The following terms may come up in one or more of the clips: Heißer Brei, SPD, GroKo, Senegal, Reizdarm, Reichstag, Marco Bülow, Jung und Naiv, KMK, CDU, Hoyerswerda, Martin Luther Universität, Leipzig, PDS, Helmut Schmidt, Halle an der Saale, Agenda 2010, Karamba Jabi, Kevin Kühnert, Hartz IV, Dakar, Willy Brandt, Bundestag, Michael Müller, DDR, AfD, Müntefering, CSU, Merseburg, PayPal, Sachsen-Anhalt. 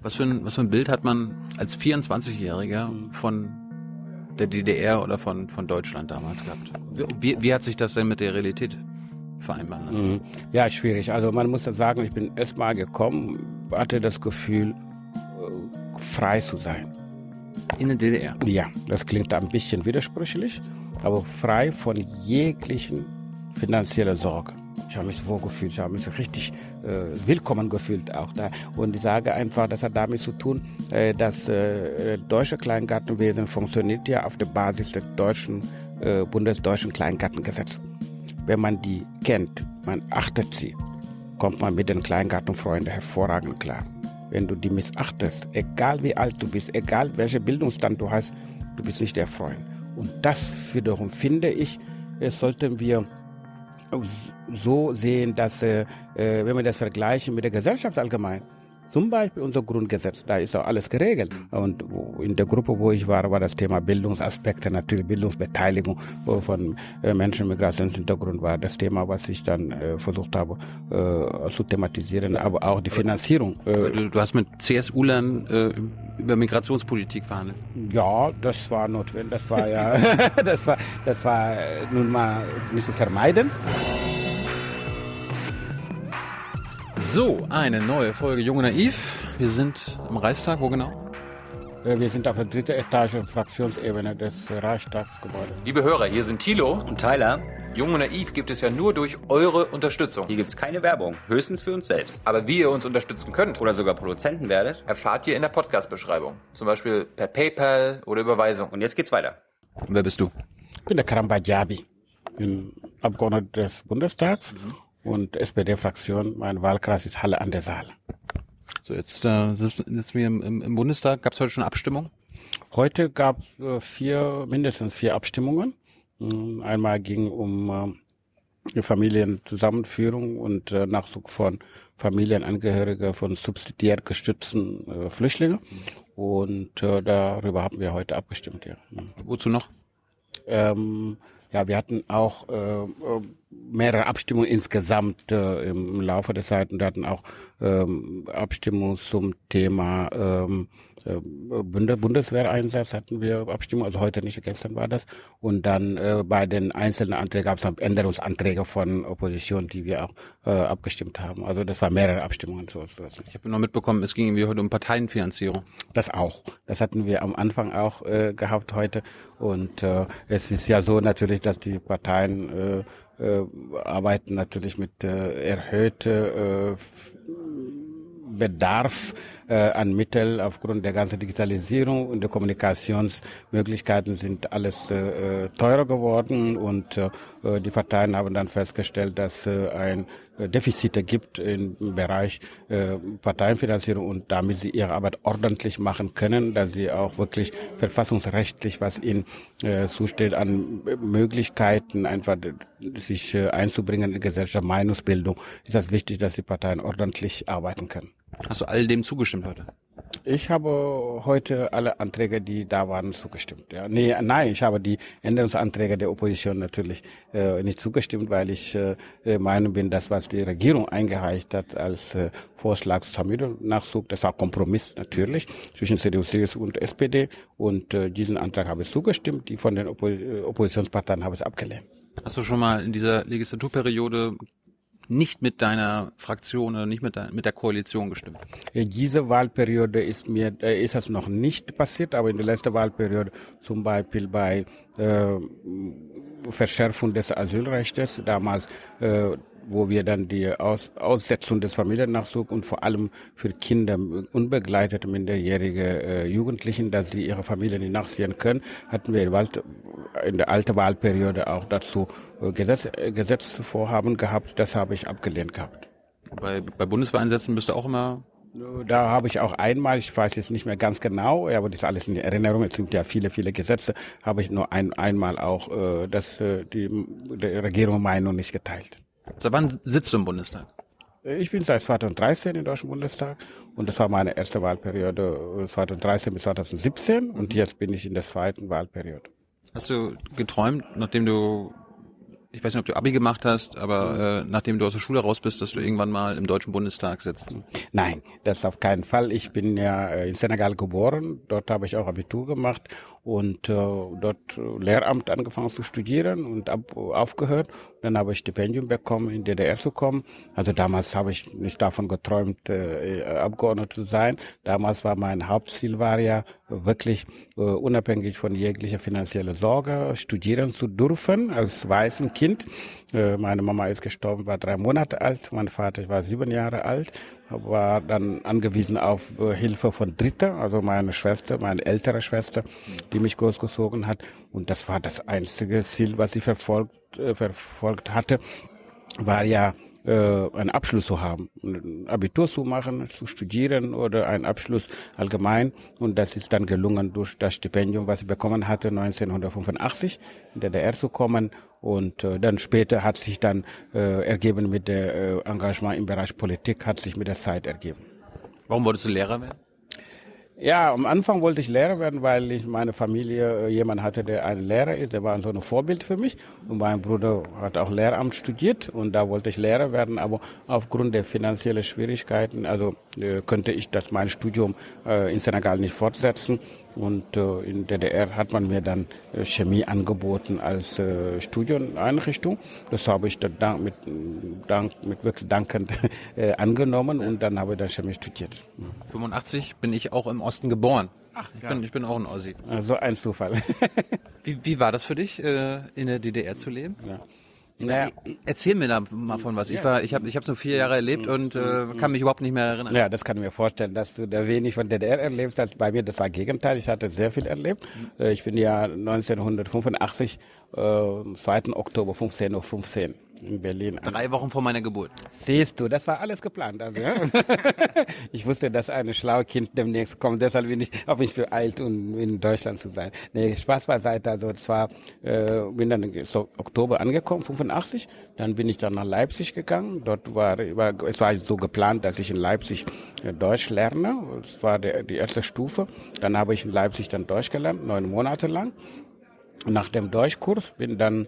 Was für ein Bild hat man als 24-Jähriger von der DDR oder von Deutschland damals gehabt? Wie hat sich das denn mit der Realität vereinbaren lassen? Ja, schwierig. Also man muss sagen, ich bin erstmal gekommen, hatte das Gefühl, frei zu sein. In der DDR? Ja, das klingt ein bisschen widersprüchlich, aber frei von jeglichen finanziellen Sorgen. Ich habe mich wohl gefühlt, ich habe mich richtig willkommen gefühlt auch da. Und ich sage einfach, das hat damit zu tun, dass das deutsche Kleingartenwesen funktioniert ja auf der Basis des deutschen, bundesdeutschen Kleingartengesetzes. Wenn man die kennt, man achtet sie, kommt man mit den Kleingartenfreunden hervorragend klar. Wenn du die missachtest, egal wie alt du bist, egal welchen Bildungsstand du hast, du bist nicht der Freund. Und das wiederum finde ich, sollten wir so sehen, dass, wenn wir das vergleichen mit der Gesellschaft allgemein, zum Beispiel unser Grundgesetz, da ist auch alles geregelt. Und in der Gruppe, wo ich war, war das Thema Bildungsaspekte, natürlich Bildungsbeteiligung von Menschen mit Migrationshintergrund war das Thema, was ich dann versucht habe zu thematisieren, aber auch die Finanzierung. Du hast mit CSU-Lern über Migrationspolitik verhandelt. Ja, das war notwendig. Das war ja, das war nun mal nicht zu vermeiden. So, eine neue Folge Jung und Naiv. Wir sind am Reichstag, wo genau? Wir sind auf der dritten Etage, Fraktionsebene des Reichstagsgebäudes. Liebe Hörer, hier sind Thilo und Tyler. Jung und Naiv gibt es ja nur durch eure Unterstützung. Hier gibt es keine Werbung, höchstens für uns selbst. Aber wie ihr uns unterstützen könnt oder sogar Produzenten werdet, erfahrt ihr in der Podcast-Beschreibung. Zum Beispiel per PayPal oder Überweisung. Und jetzt geht's weiter. Und wer bist du? Ich bin der Karamba Jabi, bin Abgeordneter des Bundestags. Und SPD-Fraktion, mein Wahlkreis ist Halle an der Saale. So, jetzt sitzen wir im Bundestag. Gab es heute schon Abstimmung? Heute gab es mindestens vier Abstimmungen. Einmal ging um die Familienzusammenführung und Nachzug von Familienangehörigen von subsidiär gestützten Flüchtlingen. Und darüber haben wir heute abgestimmt. Ja. Wozu noch? Ja, wir hatten auch mehrere Abstimmungen insgesamt im Laufe der Zeit und wir hatten auch Abstimmungen zum Thema Bundeswehreinsatz hatten wir Abstimmungen, also heute nicht, gestern war das. Und dann bei den einzelnen Anträgen gab es Änderungsanträge von Opposition, die wir auch abgestimmt haben. Also das waren mehrere Abstimmungen. Ich habe noch mitbekommen, es ging heute um Parteienfinanzierung. Das auch. Das hatten wir am Anfang auch gehabt heute. Und es ist ja so natürlich, dass die Parteien arbeiten natürlich mit erhöhten Bedarf an Mitteln aufgrund der ganzen Digitalisierung und der Kommunikationsmöglichkeiten sind alles teurer geworden und die Parteien haben dann festgestellt, dass ein Defizite gibt im Bereich Parteienfinanzierung und damit sie ihre Arbeit ordentlich machen können, dass sie auch wirklich verfassungsrechtlich, was ihnen zusteht, an Möglichkeiten einfach sich einzubringen in die Gesellschaft, Meinungsbildung, ist das wichtig, dass die Parteien ordentlich arbeiten können. Hast du all dem zugestimmt heute? Ich habe heute alle Anträge, die da waren, zugestimmt. Ja. Nein, ich habe die Änderungsanträge der Opposition natürlich nicht zugestimmt, weil ich der Meinung bin, das, was die Regierung eingereicht hat als Vorschlag zum Familiennachzug, das war Kompromiss natürlich zwischen CDU, CSU und SPD. Und diesen Antrag habe ich zugestimmt, die von den Oppositionsparteien habe ich abgelehnt. Hast du schon mal in dieser Legislaturperiode nicht mit deiner Fraktion oder nicht mit der Koalition gestimmt? Diese Wahlperiode ist das noch nicht passiert, aber in der letzten Wahlperiode zum Beispiel bei Verschärfung des Asylrechts damals, wo wir dann die Aussetzung des Familiennachzugs und vor allem für Kinder, unbegleitete minderjährige Jugendlichen, dass sie ihre Familien nicht nachziehen können, hatten wir in der alten Wahlperiode auch dazu Gesetzesvorhaben gehabt. Das habe ich abgelehnt gehabt. Bei Bundeswehreinsätzen bist du auch immer... Da habe ich auch einmal, ich weiß jetzt nicht mehr ganz genau, aber das ist alles in Erinnerung, es gibt ja viele, viele Gesetze, habe ich nur einmal auch die Regierung Meinung nicht geteilt. Seit wann sitzt du im Bundestag? Ich bin seit 2013 im Deutschen Bundestag und das war meine erste Wahlperiode 2013 bis 2017 und jetzt bin ich in der zweiten Wahlperiode. Hast du geträumt, nachdem du ich weiß nicht, ob du Abi gemacht hast, aber nachdem du aus der Schule raus bist, dass du irgendwann mal im Deutschen Bundestag sitzt. Nein, das auf keinen Fall. Ich bin ja in Senegal geboren, dort habe ich auch Abitur gemacht und dort Lehramt angefangen zu studieren und aufgehört. Dann habe ich Stipendium bekommen, in die DDR zu kommen. Also damals habe ich nicht davon geträumt, Abgeordneter zu sein. Damals war mein Hauptziel war ja wirklich unabhängig von jeglicher finanzieller Sorge studieren zu dürfen als weißes Kind. Meine Mama ist gestorben, war 3 Monate alt, mein Vater war 7 Jahre alt, war dann angewiesen auf Hilfe von Dritten, also meine Schwester, meine ältere Schwester, die mich großgezogen hat. Und das war das einzige Ziel, was ich verfolgt hatte, war ja einen Abschluss zu haben, ein Abitur zu machen, zu studieren oder einen Abschluss allgemein. Und das ist dann gelungen durch das Stipendium, was ich bekommen hatte, 1985 in der DDR zu kommen. Und dann später hat sich dann ergeben mit dem Engagement im Bereich Politik, hat sich mit der Zeit ergeben. Warum wolltest du Lehrer werden? Ja, am Anfang wollte ich Lehrer werden, weil ich meine Familie jemand hatte, der ein Lehrer ist. Der war so ein Vorbild für mich. Und mein Bruder hat auch Lehramt studiert und da wollte ich Lehrer werden. Aber aufgrund der finanziellen Schwierigkeiten, also könnte ich das mein Studium in Senegal nicht fortsetzen. Und in der DDR hat man mir dann Chemie angeboten als Studieneinrichtung. Das habe ich dann dankend angenommen und dann habe ich dann Chemie studiert. 85 bin ich auch im Osten geboren. Ach, ja. Ich bin auch ein Ossi. So ein Zufall. Wie war das für dich, in der DDR zu leben? Ja. Naja. Erzähl mir da mal von was. Ich habe so 4 Jahre erlebt und kann mich überhaupt nicht mehr erinnern. Ja, das kann ich mir vorstellen, dass du da wenig von DDR erlebst als bei mir. Das war Gegenteil. Ich hatte sehr viel erlebt. Ich bin ja 1985, 2. Oktober, 15:15 Uhr. In Berlin. 3 Wochen vor meiner Geburt. Siehst du, das war alles geplant. Also, ja. Ich wusste, dass ein schlaues Kind demnächst kommt, deshalb bin ich auf mich beeilt, um in Deutschland zu sein. Nee, Spaß beiseite. Also zwar bin dann so Oktober angekommen, 85, dann bin ich dann nach Leipzig gegangen. Dort war es so geplant, dass ich in Leipzig Deutsch lerne. Das war die erste Stufe. Dann habe ich in Leipzig dann Deutsch gelernt, 9 Monate lang. Nach dem Deutschkurs bin dann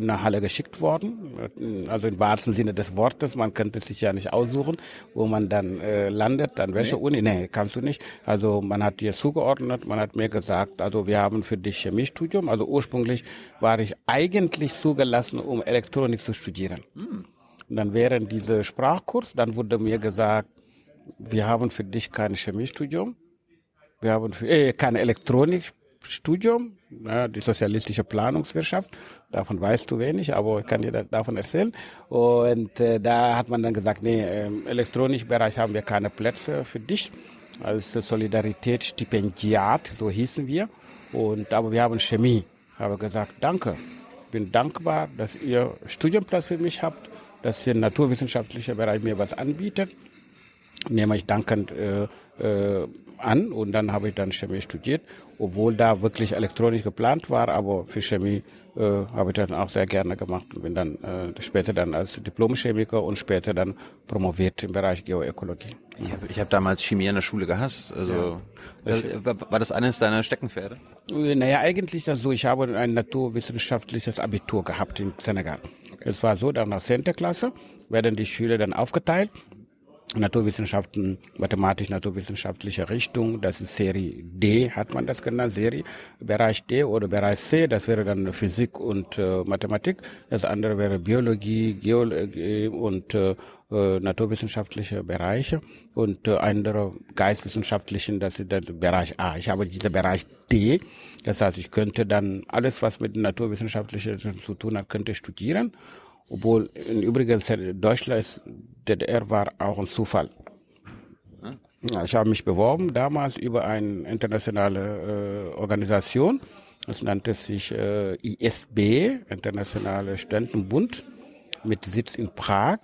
nach Halle geschickt worden, also im wahrsten Sinne des Wortes, man könnte sich ja nicht aussuchen, wo man dann landet, an welcher Uni, nee, kannst du nicht, also man hat dir zugeordnet, man hat mir gesagt, also wir haben für dich Chemiestudium, also ursprünglich war ich eigentlich zugelassen, um Elektronik zu studieren. Und dann während dieser Sprachkurs, dann wurde mir gesagt, wir haben für dich kein Chemiestudium, wir haben für, kein Elektronik, Studium, die sozialistische Planungswirtschaft, davon weißt du wenig, aber ich kann dir davon erzählen. Und da hat man dann gesagt, nee, im elektronischen Bereich haben wir keine Plätze für dich, als Solidaritätsstipendiat, so hießen wir. Aber wir haben Chemie. Ich habe gesagt, danke, ich bin dankbar, dass ihr Studienplatz für mich habt, dass ihr im naturwissenschaftlichen Bereich mir was anbietet. Nehme ich dankend an und dann habe ich dann Chemie studiert, obwohl da wirklich elektronisch geplant war, aber für Chemie habe ich dann auch sehr gerne gemacht und bin dann später dann als Diplom-Chemiker und später dann promoviert im Bereich Geoökologie. Ich hab damals Chemie an der Schule gehasst, also ja. War das eines deiner Steckenpferde? Naja, eigentlich ist das so, ich habe ein naturwissenschaftliches Abitur gehabt in Senegal. Okay. Es war so, dann nach 10. Klasse werden die Schüler dann aufgeteilt. Naturwissenschaften, mathematisch-naturwissenschaftliche Richtung, das ist Serie D, hat man das genannt, Serie, Bereich D oder Bereich C, das wäre dann Physik und Mathematik, das andere wäre Biologie, Geologie und naturwissenschaftliche Bereiche und andere geistwissenschaftlichen, das ist der Bereich A. Ich habe diesen Bereich D, das heißt, ich könnte dann alles, was mit naturwissenschaftlichen zu tun hat, könnte studieren. Obwohl, übrigens, Deutschland, DDR war auch ein Zufall. Ich habe mich beworben damals über eine internationale Organisation. Das nannte sich ISB, Internationale Studentenbund, mit Sitz in Prag.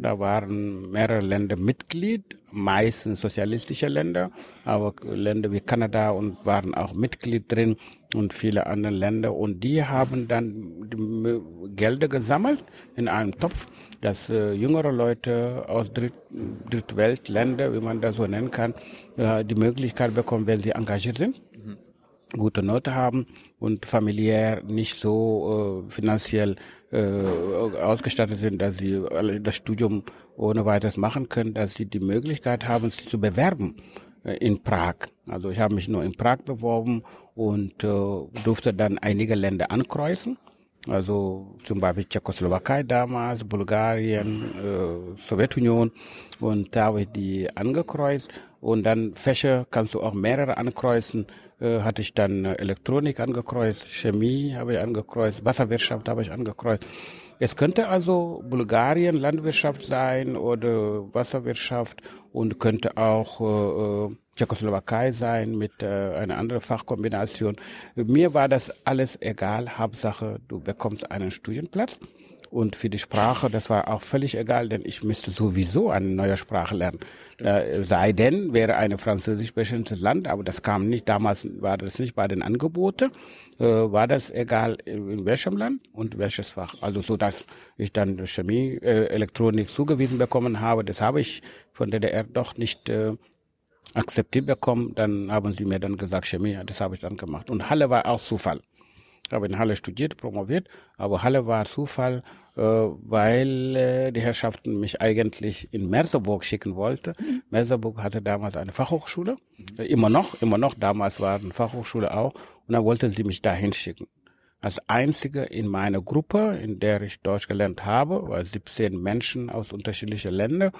Da waren mehrere Länder Mitglied, meistens sozialistische Länder, aber Länder wie Kanada und waren auch Mitglied drin und viele andere Länder. Und die haben dann Gelder gesammelt in einem Topf, dass jüngere Leute aus Drittweltländern, wie man das so nennen kann, die Möglichkeit bekommen, wenn sie engagiert sind, gute Note haben und familiär nicht so finanziell ausgestattet sind, dass sie das Studium ohne weiteres machen können, dass sie die Möglichkeit haben, sich zu bewerben in Prag. Also ich habe mich nur in Prag beworben und durfte dann einige Länder ankreuzen. Also zum Beispiel Tschechoslowakei damals, Bulgarien, Sowjetunion, und da habe ich die angekreuzt. Und dann Fächer kannst du auch mehrere ankreuzen. Hatte ich dann Elektronik angekreuzt, Chemie habe ich angekreuzt, Wasserwirtschaft habe ich angekreuzt. Es könnte also Bulgarien Landwirtschaft sein oder Wasserwirtschaft, und könnte auch Tschechoslowakei sein mit einer anderen Fachkombination. Mir war das alles egal, Hauptsache du bekommst einen Studienplatz. Und für die Sprache, das war auch völlig egal, denn ich müsste sowieso eine neue Sprache lernen. Sei denn, wäre ein französisch bestimmtes Land, aber das kam nicht, damals war das nicht bei den Angeboten, war das egal in welchem Land und welches Fach. Also so, dass ich dann Chemie, Elektronik zugewiesen bekommen habe, das habe ich von DDR doch nicht akzeptiert bekommen. Dann haben sie mir dann gesagt, Chemie, das habe ich dann gemacht. Und Halle war auch Zufall. Ich habe in Halle studiert, promoviert, aber Halle war Zufall, weil die Herrschaften mich eigentlich in Merseburg schicken wollten. Merseburg hatte damals eine Fachhochschule, immer noch, damals war eine Fachhochschule auch, und dann wollten sie mich dahin schicken. Als einzige in meiner Gruppe, in der ich Deutsch gelernt habe, war 17 Menschen aus unterschiedlichen Ländern,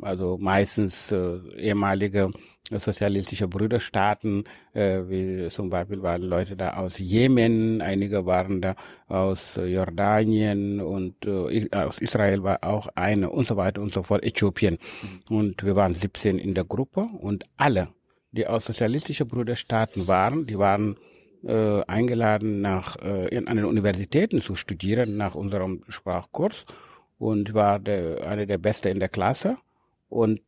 also meistens ehemalige sozialistische Brüderstaaten, wie zum Beispiel waren Leute da aus Jemen, einige waren da aus Jordanien und aus Israel war auch eine und so weiter und so fort, Äthiopien. Und wir waren 17 in der Gruppe, und alle, die aus sozialistischen Brüderstaaten waren, die waren eingeladen, an den Universitäten zu studieren nach unserem Sprachkurs, und war einer der Besten in der Klasse, und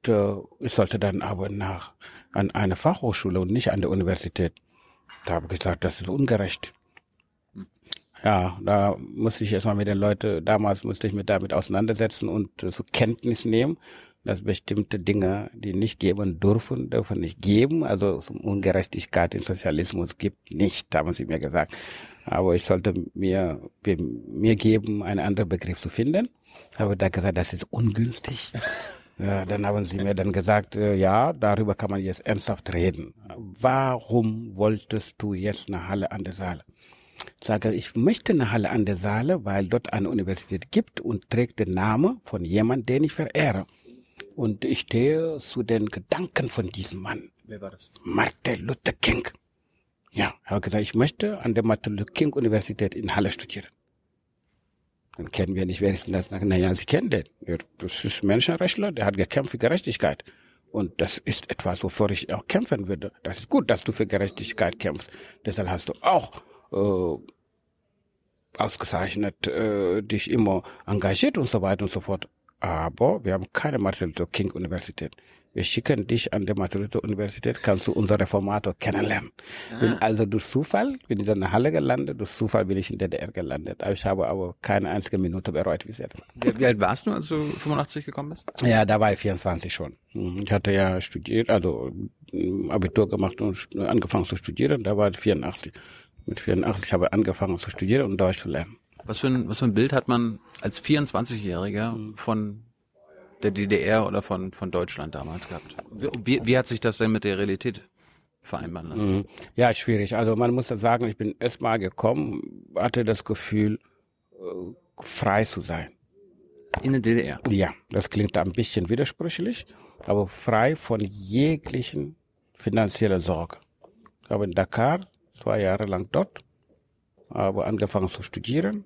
ich sollte dann aber an eine Fachhochschule und nicht an der Universität. Da habe ich gesagt, das ist ungerecht. Ja, da musste ich erstmal mit den Leuten, damals musste ich mich damit auseinandersetzen und zur Kenntnis nehmen, dass bestimmte Dinge, die nicht geben dürfen, dürfen nicht geben. Also Ungerechtigkeit im Sozialismus gibt nicht, haben sie mir gesagt. Aber ich sollte mir geben, einen anderen Begriff zu finden. Habe da gesagt, das ist ungünstig. Ja, dann haben sie mir dann gesagt, ja, darüber kann man jetzt ernsthaft reden. Warum wolltest du jetzt nach Halle an der Saale? Ich sage, ich möchte nach Halle an der Saale, weil dort eine Universität gibt und trägt den Namen von jemandem, den ich verehre. Und ich stehe zu den Gedanken von diesem Mann. Wer war das? Martin Luther King. Ja, ich habe gesagt, ich möchte an der Martin Luther King Universität in Halle studieren. Dann kennen wir nicht, wer ist denn das? Naja, Sie kennen den. Das ist Menschenrechtler, der hat gekämpft für Gerechtigkeit. Und das ist etwas, wofür ich auch kämpfen würde. Das ist gut, dass du für Gerechtigkeit kämpfst. Deshalb hast du auch ausgezeichnet dich immer engagiert und so weiter und so fort. Aber wir haben keine Martin Luther King Universität. Wir schicken dich an der Martin Luther Universität, kannst du unseren Reformator kennenlernen. Bin also durch Zufall bin ich dann in Halle gelandet, durch Zufall bin ich in der DDR gelandet. Aber ich habe aber keine einzige Minute bereut bis jetzt. Wie alt warst du, als du 85 gekommen bist? Ja, da war ich 24 schon. Ich hatte ja studiert, also Abitur gemacht und angefangen zu studieren, da war ich 84. Mit 84 habe ich angefangen zu studieren und Deutsch zu lernen. Was für ein Bild hat man als 24-Jähriger von der DDR oder von Deutschland damals gehabt? Wie hat sich das denn mit der Realität vereinbaren lassen? Ja, schwierig. Also man muss sagen, ich bin erstmal gekommen, hatte das Gefühl, frei zu sein. In der DDR? Ja, das klingt ein bisschen widersprüchlich, aber frei von jeglichen finanzieller Sorge. Ich habe in Dakar 2 Jahre lang dort, aber angefangen zu studieren,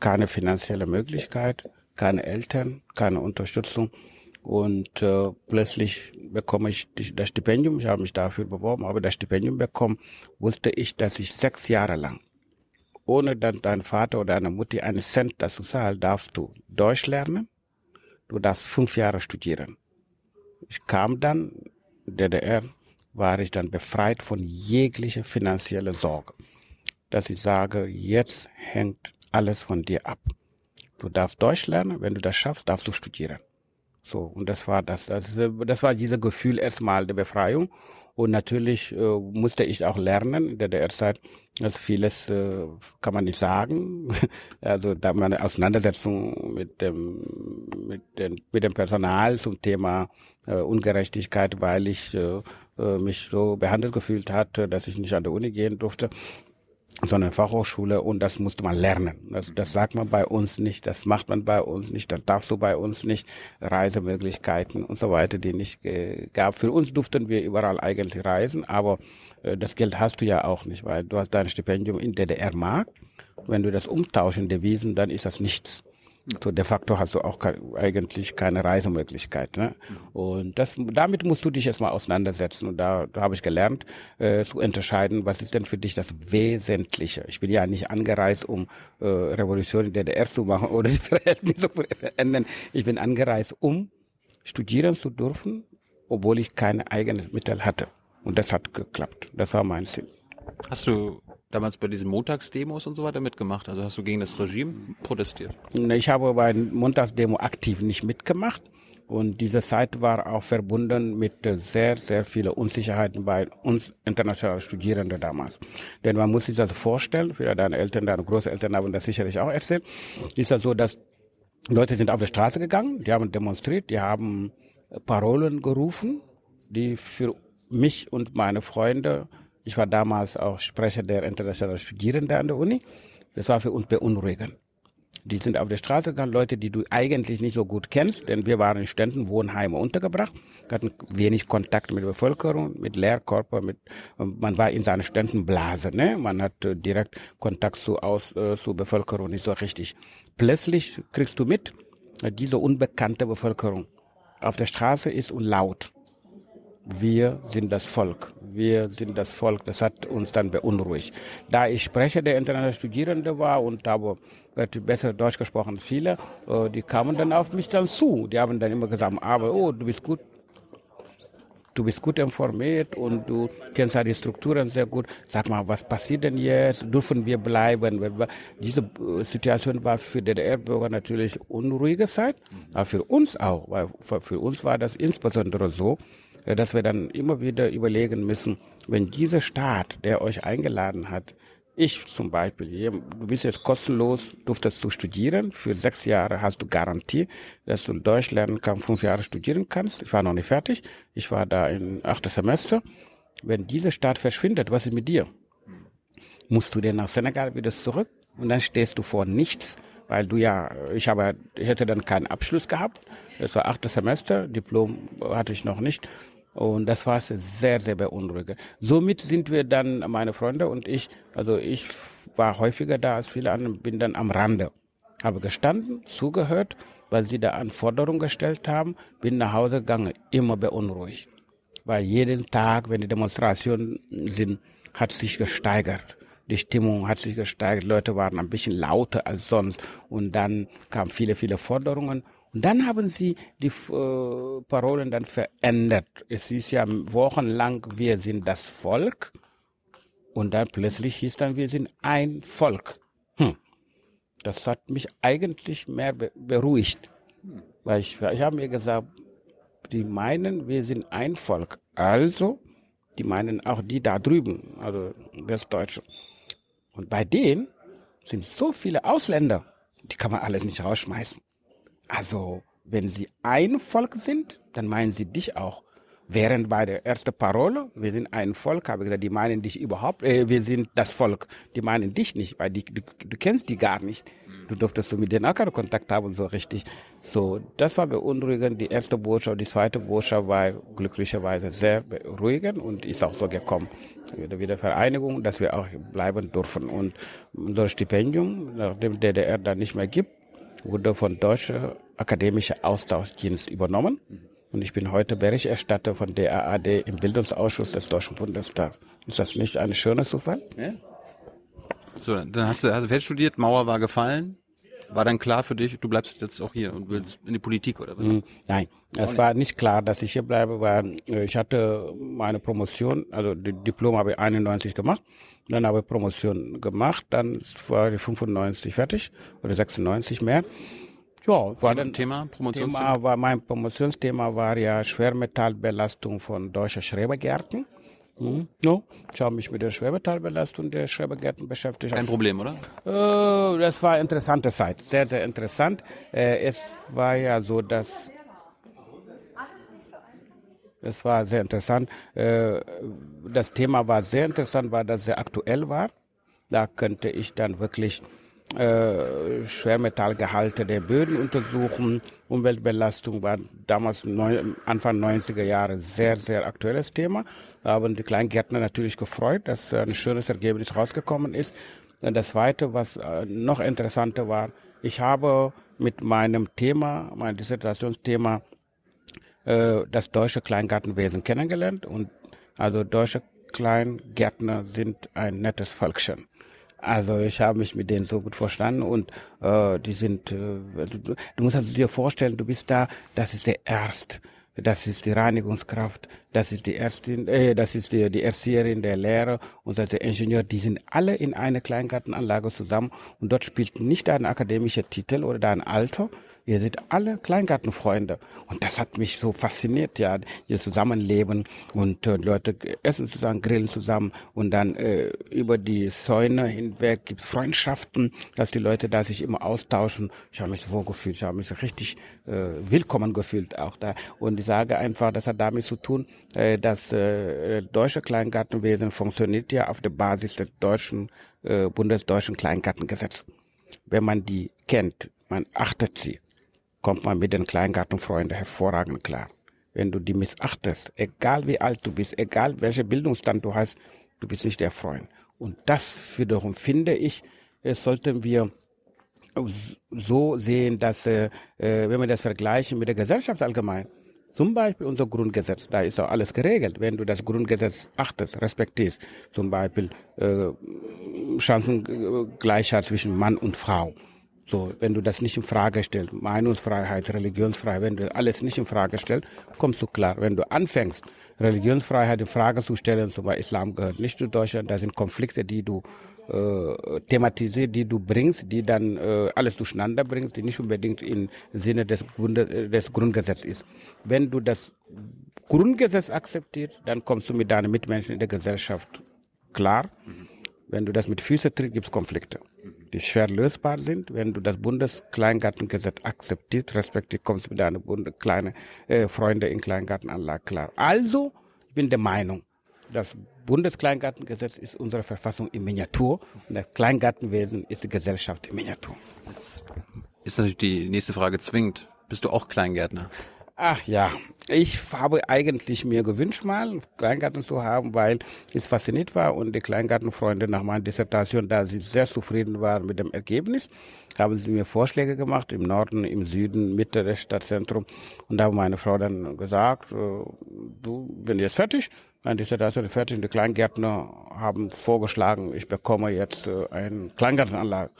keine finanzielle Möglichkeit, keine Eltern, keine Unterstützung, und plötzlich bekomme ich das Stipendium. Ich habe mich dafür beworben, habe das Stipendium bekommen, wusste ich, dass ich 6 Jahre lang, ohne dass dein Vater oder deine Mutter einen Cent dazu zahlt, darfst du Deutsch lernen, du darfst 5 Jahre studieren. Ich kam dann, in der DDR war ich dann befreit von jeglicher finanzieller Sorge, dass ich sage, jetzt hängt alles von dir ab. Du darfst Deutsch lernen, wenn du das schaffst, darfst du studieren. So, und das war das. Also, das war dieses Gefühl erstmal der Befreiung. Und natürlich musste ich auch lernen in der DDR-Zeit, also vieles kann man nicht sagen. Also da meine Auseinandersetzung mit dem Personal zum Thema Ungerechtigkeit, weil ich mich so behandelt gefühlt hatte, dass ich nicht an der Uni gehen durfte, sondern Fachhochschule, und das musste man lernen. Also das sagt man bei uns nicht, das macht man bei uns nicht, das darfst du bei uns nicht, Reisemöglichkeiten und so weiter, die nicht gab. Für uns durften wir überall eigentlich reisen, aber das Geld hast du ja auch nicht, weil du hast dein Stipendium in DDR-Mark. Wenn du das umtauschen, Devisen, dann ist das nichts. So de facto hast du auch eigentlich keine Reisemöglichkeit, ne? Und das, damit musst du dich erstmal auseinandersetzen. Und da habe ich gelernt, zu unterscheiden, was ist denn für dich das Wesentliche. Ich bin ja nicht angereist, um Revolution in der DDR zu machen oder die Verhältnisse zu verändern. Ich bin angereist, um studieren zu dürfen, obwohl ich keine eigenen Mittel hatte. Und das hat geklappt. Das war mein Ziel. Hast du damals bei diesen Montagsdemos und so weiter mitgemacht? Also hast du gegen das Regime protestiert? Ich habe bei Montagsdemo aktiv nicht mitgemacht. Und diese Zeit war auch verbunden mit sehr, sehr vielen Unsicherheiten bei uns internationalen Studierenden damals. Denn man muss sich das vorstellen, für deine Eltern, deine Großeltern haben das sicherlich auch erzählt, ist das so, dass Leute sind auf die Straße gegangen, die haben demonstriert, die haben Parolen gerufen, die für mich und meine Freunde, ich war damals auch Sprecher der internationalen Studierenden an der Uni. Das war für uns beunruhigend. Die sind auf der Straße gegangen, Leute, die du eigentlich nicht so gut kennst, denn wir waren in Ständen, Wohnheime untergebracht, hatten wenig Kontakt mit der Bevölkerung, mit Lehrkörper, man war in seiner Ständenblase, ne? Man hat direkt Kontakt zur Bevölkerung nicht so richtig. Plötzlich kriegst du mit, diese unbekannte Bevölkerung auf der Straße ist und laut. Wir sind das Volk. Wir sind das Volk. Das hat uns dann beunruhigt. Da ich Sprecher der internationalen Studierenden war und habe besser Deutsch gesprochen als viele, die kamen dann auf mich dann zu. Die haben dann immer gesagt, aber du bist gut informiert und du kennst ja die Strukturen sehr gut. Sag mal, was passiert denn jetzt? Dürfen wir bleiben? Diese Situation war für DDR-Bürger natürlich unruhige Zeit, aber für uns auch, weil für uns war das insbesondere so, dass wir dann immer wieder überlegen müssen, wenn dieser Staat, der euch eingeladen hat, ich zum Beispiel, du bist jetzt kostenlos, durftest du studieren, für 6 Jahre hast du Garantie, dass du in Deutsch lernen kannst, 5 Jahre studieren kannst. Ich war noch nicht fertig, ich war da im 8. Semester. Wenn dieser Staat verschwindet, was ist mit dir? Musst du denn nach Senegal wieder zurück und dann stehst du vor nichts, weil du ja, ich hätte dann keinen Abschluss gehabt. Das war 8. Semester, Diplom hatte ich noch nicht. Und das war sehr, sehr beunruhigend. Somit sind wir dann, meine Freunde und ich, also ich war häufiger da als viele andere, bin dann am Rande. Habe gestanden, zugehört, weil sie da Anforderungen gestellt haben, bin nach Hause gegangen, immer beunruhigt. Weil jeden Tag, wenn die Demonstrationen sind, hat sich gesteigert. Die Stimmung hat sich gesteigert, Leute waren ein bisschen lauter als sonst. Und dann kamen viele, viele Forderungen. Und dann haben sie die Parolen dann verändert. Es ist ja wochenlang, wir sind das Volk. Und dann plötzlich hieß dann, wir sind ein Volk. Das hat mich eigentlich mehr beruhigt. Weil ich habe mir gesagt, die meinen, wir sind ein Volk. Also, die meinen auch die da drüben, also Westdeutsche. Und bei denen sind so viele Ausländer, die kann man alles nicht rausschmeißen. Also, wenn sie ein Volk sind, dann meinen sie dich auch. Während bei der ersten Parole, wir sind ein Volk, habe ich gesagt, die meinen dich überhaupt, wir sind das Volk. Die meinen dich nicht, weil du kennst die gar nicht. Du durftest mit denen auch keinen Kontakt haben, so richtig. So, das war beunruhigend, die erste Botschaft. Die zweite Botschaft war glücklicherweise sehr beruhigend und ist auch so gekommen. Wieder Vereinigung, dass wir auch bleiben dürfen. Und unser Stipendium, nachdem DDR dann nicht mehr gibt, wurde von Deutscher Akademischer Austauschdienst übernommen. Und ich bin heute Berichterstatter von DAAD im Bildungsausschuss des Deutschen Bundestags. Ist das nicht ein schöner Zufall? Ja. So, dann hast du fertig studiert, Mauer war gefallen. War dann klar für dich, du bleibst jetzt auch hier und willst in die Politik oder was? Nein, es war nicht klar, dass ich hier bleibe, weil ich hatte meine Promotion, also die Diplom habe ich 91 gemacht. Dann habe ich Promotion gemacht, dann war ich 95 fertig oder 96 mehr. Ja, war dann Thema, Promotionsthema? Mein Promotionsthema war ja Schwermetallbelastung von deutschen Schrebergärten. Mhm. No. Ich habe mich mit der Schwermetallbelastung der Schrebergärten beschäftigt. Kein Problem, oder? Das war eine interessante Zeit, sehr, sehr interessant. Es war ja so, dass... Es war sehr interessant. Das Thema war sehr interessant, weil das sehr aktuell war. Da könnte ich dann wirklich Schwermetallgehalte der Böden untersuchen. Umweltbelastung war damals Anfang 90er Jahre sehr, sehr aktuelles Thema. Da haben die Kleingärtner natürlich gefreut, dass ein schönes Ergebnis rausgekommen ist. Und das Zweite, was noch interessanter war, ich habe mit meinem Thema, meinem Dissertationsthema, das deutsche Kleingartenwesen kennengelernt. Und also deutsche Kleingärtner sind ein nettes Völkchen. Also ich habe mich mit denen so gut verstanden und die sind, du musst also dir vorstellen, du bist da, das ist der Erst, das ist die Reinigungskraft, das ist die Ärztin, das ist die Erzieherin, der Lehrer und der Ingenieur, die sind alle in einer Kleingartenanlage zusammen und dort spielt nicht dein akademischer Titel oder dein Alter. Ihr seid alle Kleingartenfreunde. Und das hat mich so fasziniert, ja. Ihr Zusammenleben und Leute essen zusammen, grillen zusammen. Und dann über die Säune hinweg gibt es Freundschaften, dass die Leute da sich immer austauschen. Ich habe mich wohl gefühlt, ich habe mich richtig willkommen gefühlt auch da. Und ich sage einfach, das hat damit zu tun, dass deutsche Kleingartenwesen funktioniert ja auf der Basis des deutschen, bundesdeutschen Kleingartengesetzes. Wenn man die kennt, man achtet sie, kommt man mit den Kleingartenfreunden hervorragend klar. Wenn du die missachtest, egal wie alt du bist, egal welchen Bildungsstand du hast, du bist nicht der Freund. Und das wiederum finde ich, sollten wir so sehen, dass, wenn wir das vergleichen mit der Gesellschaft allgemein, zum Beispiel unser Grundgesetz, da ist auch alles geregelt, wenn du das Grundgesetz achtest, respektierst, zum Beispiel Chancengleichheit zwischen Mann und Frau. So, wenn du das nicht in Frage stellst, Meinungsfreiheit, Religionsfreiheit, wenn du alles nicht in Frage stellst, kommst du klar. Wenn du anfängst, Religionsfreiheit in Frage zu stellen, zum Beispiel Islam gehört nicht zu Deutschland, da sind Konflikte, die du thematisierst, die du bringst, die dann alles durcheinander bringst, die nicht unbedingt im Sinne des Grundgesetzes ist. Wenn du das Grundgesetz akzeptierst, dann kommst du mit deinen Mitmenschen in der Gesellschaft klar. Wenn du das mit Füßen trittst, gibt es Konflikte, die schwer lösbar sind. Wenn du das Bundeskleingartengesetz akzeptierst, respektive kommst du mit deinen kleinen Freunden in Kleingartenanlagen klar. Also, ich bin der Meinung, das Bundeskleingartengesetz ist unsere Verfassung in Miniatur und das Kleingartenwesen ist die Gesellschaft in Miniatur. Jetzt ist natürlich die nächste Frage zwingend. Bist du auch Kleingärtner? Ach ja, ich habe eigentlich mir gewünscht, mal Kleingarten zu haben, weil ich fasziniert war und die Kleingartenfreunde nach meiner Dissertation, da sie sehr zufrieden waren mit dem Ergebnis, haben sie mir Vorschläge gemacht, im Norden, im Süden, Mitte des Stadtzentrums. Und da habe meine Frau dann gesagt, du, bin jetzt fertig, meine Dissertation ist fertig. Und die Kleingärtner haben vorgeschlagen, ich bekomme jetzt eine Kleingartenanlage.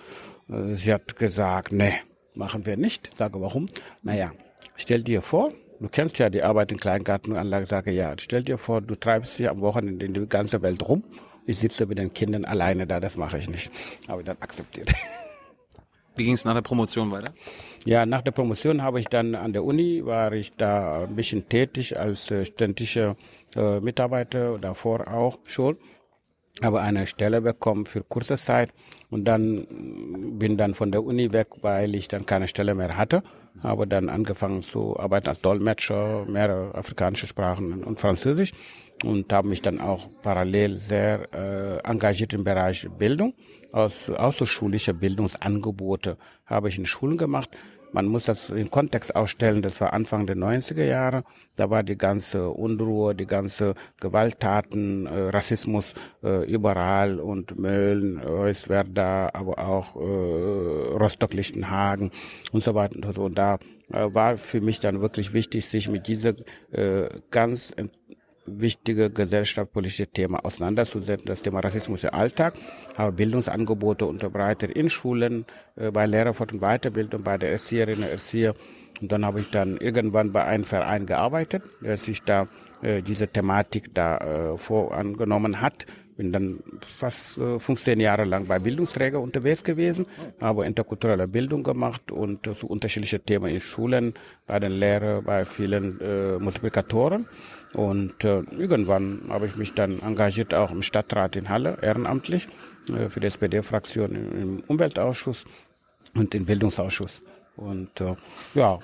Sie hat gesagt, nee, machen wir nicht. Ich sage, warum? Naja. Stell dir vor, du kennst ja die Arbeit in Kleingartenanlagen, sage ja, stell dir vor, du treibst dich am Wochenende in die ganze Welt rum, ich sitze mit den Kindern alleine da, das mache ich nicht. Habe ich dann akzeptiert. Wie ging es nach der Promotion weiter? Ja, nach der Promotion habe ich dann an der Uni, war ich da ein bisschen tätig als studentischer Mitarbeiter, davor auch schon. Habe eine Stelle bekommen für kurze Zeit und dann bin dann von der Uni weg, weil ich dann keine Stelle mehr hatte. Habe dann angefangen zu arbeiten als Dolmetscher, mehrere afrikanische Sprachen und Französisch und habe mich dann auch parallel sehr engagiert im Bereich Bildung. Außerschulische Bildungsangebote habe ich in Schulen gemacht. Man muss das in Kontext ausstellen, das war Anfang der 90er Jahre, da war die ganze Unruhe, die ganze Gewalttaten, Rassismus überall und Mölln, Hoyerswerda, aber auch Rostock-Lichtenhagen und so weiter. Und so. Und da war für mich dann wirklich wichtig, sich mit dieser ganz wichtige gesellschaftspolitische Themen auseinanderzusetzen. Das Thema Rassismus im Alltag, habe Bildungsangebote unterbreitet in Schulen, bei Lehrerfort- und Weiterbildung, bei der Erzieherinnen und Erzieher Und dann habe ich dann irgendwann bei einem Verein gearbeitet, der sich da diese Thematik da vorangenommen hat. Bin dann fast 15 Jahre lang bei Bildungsträger unterwegs gewesen, habe interkulturelle Bildung gemacht und so unterschiedliche Themen in Schulen, bei den Lehrern, bei vielen Multiplikatoren. Und irgendwann habe ich mich dann engagiert, auch im Stadtrat in Halle, ehrenamtlich, für die SPD-Fraktion im Umweltausschuss und im Bildungsausschuss. Und ja,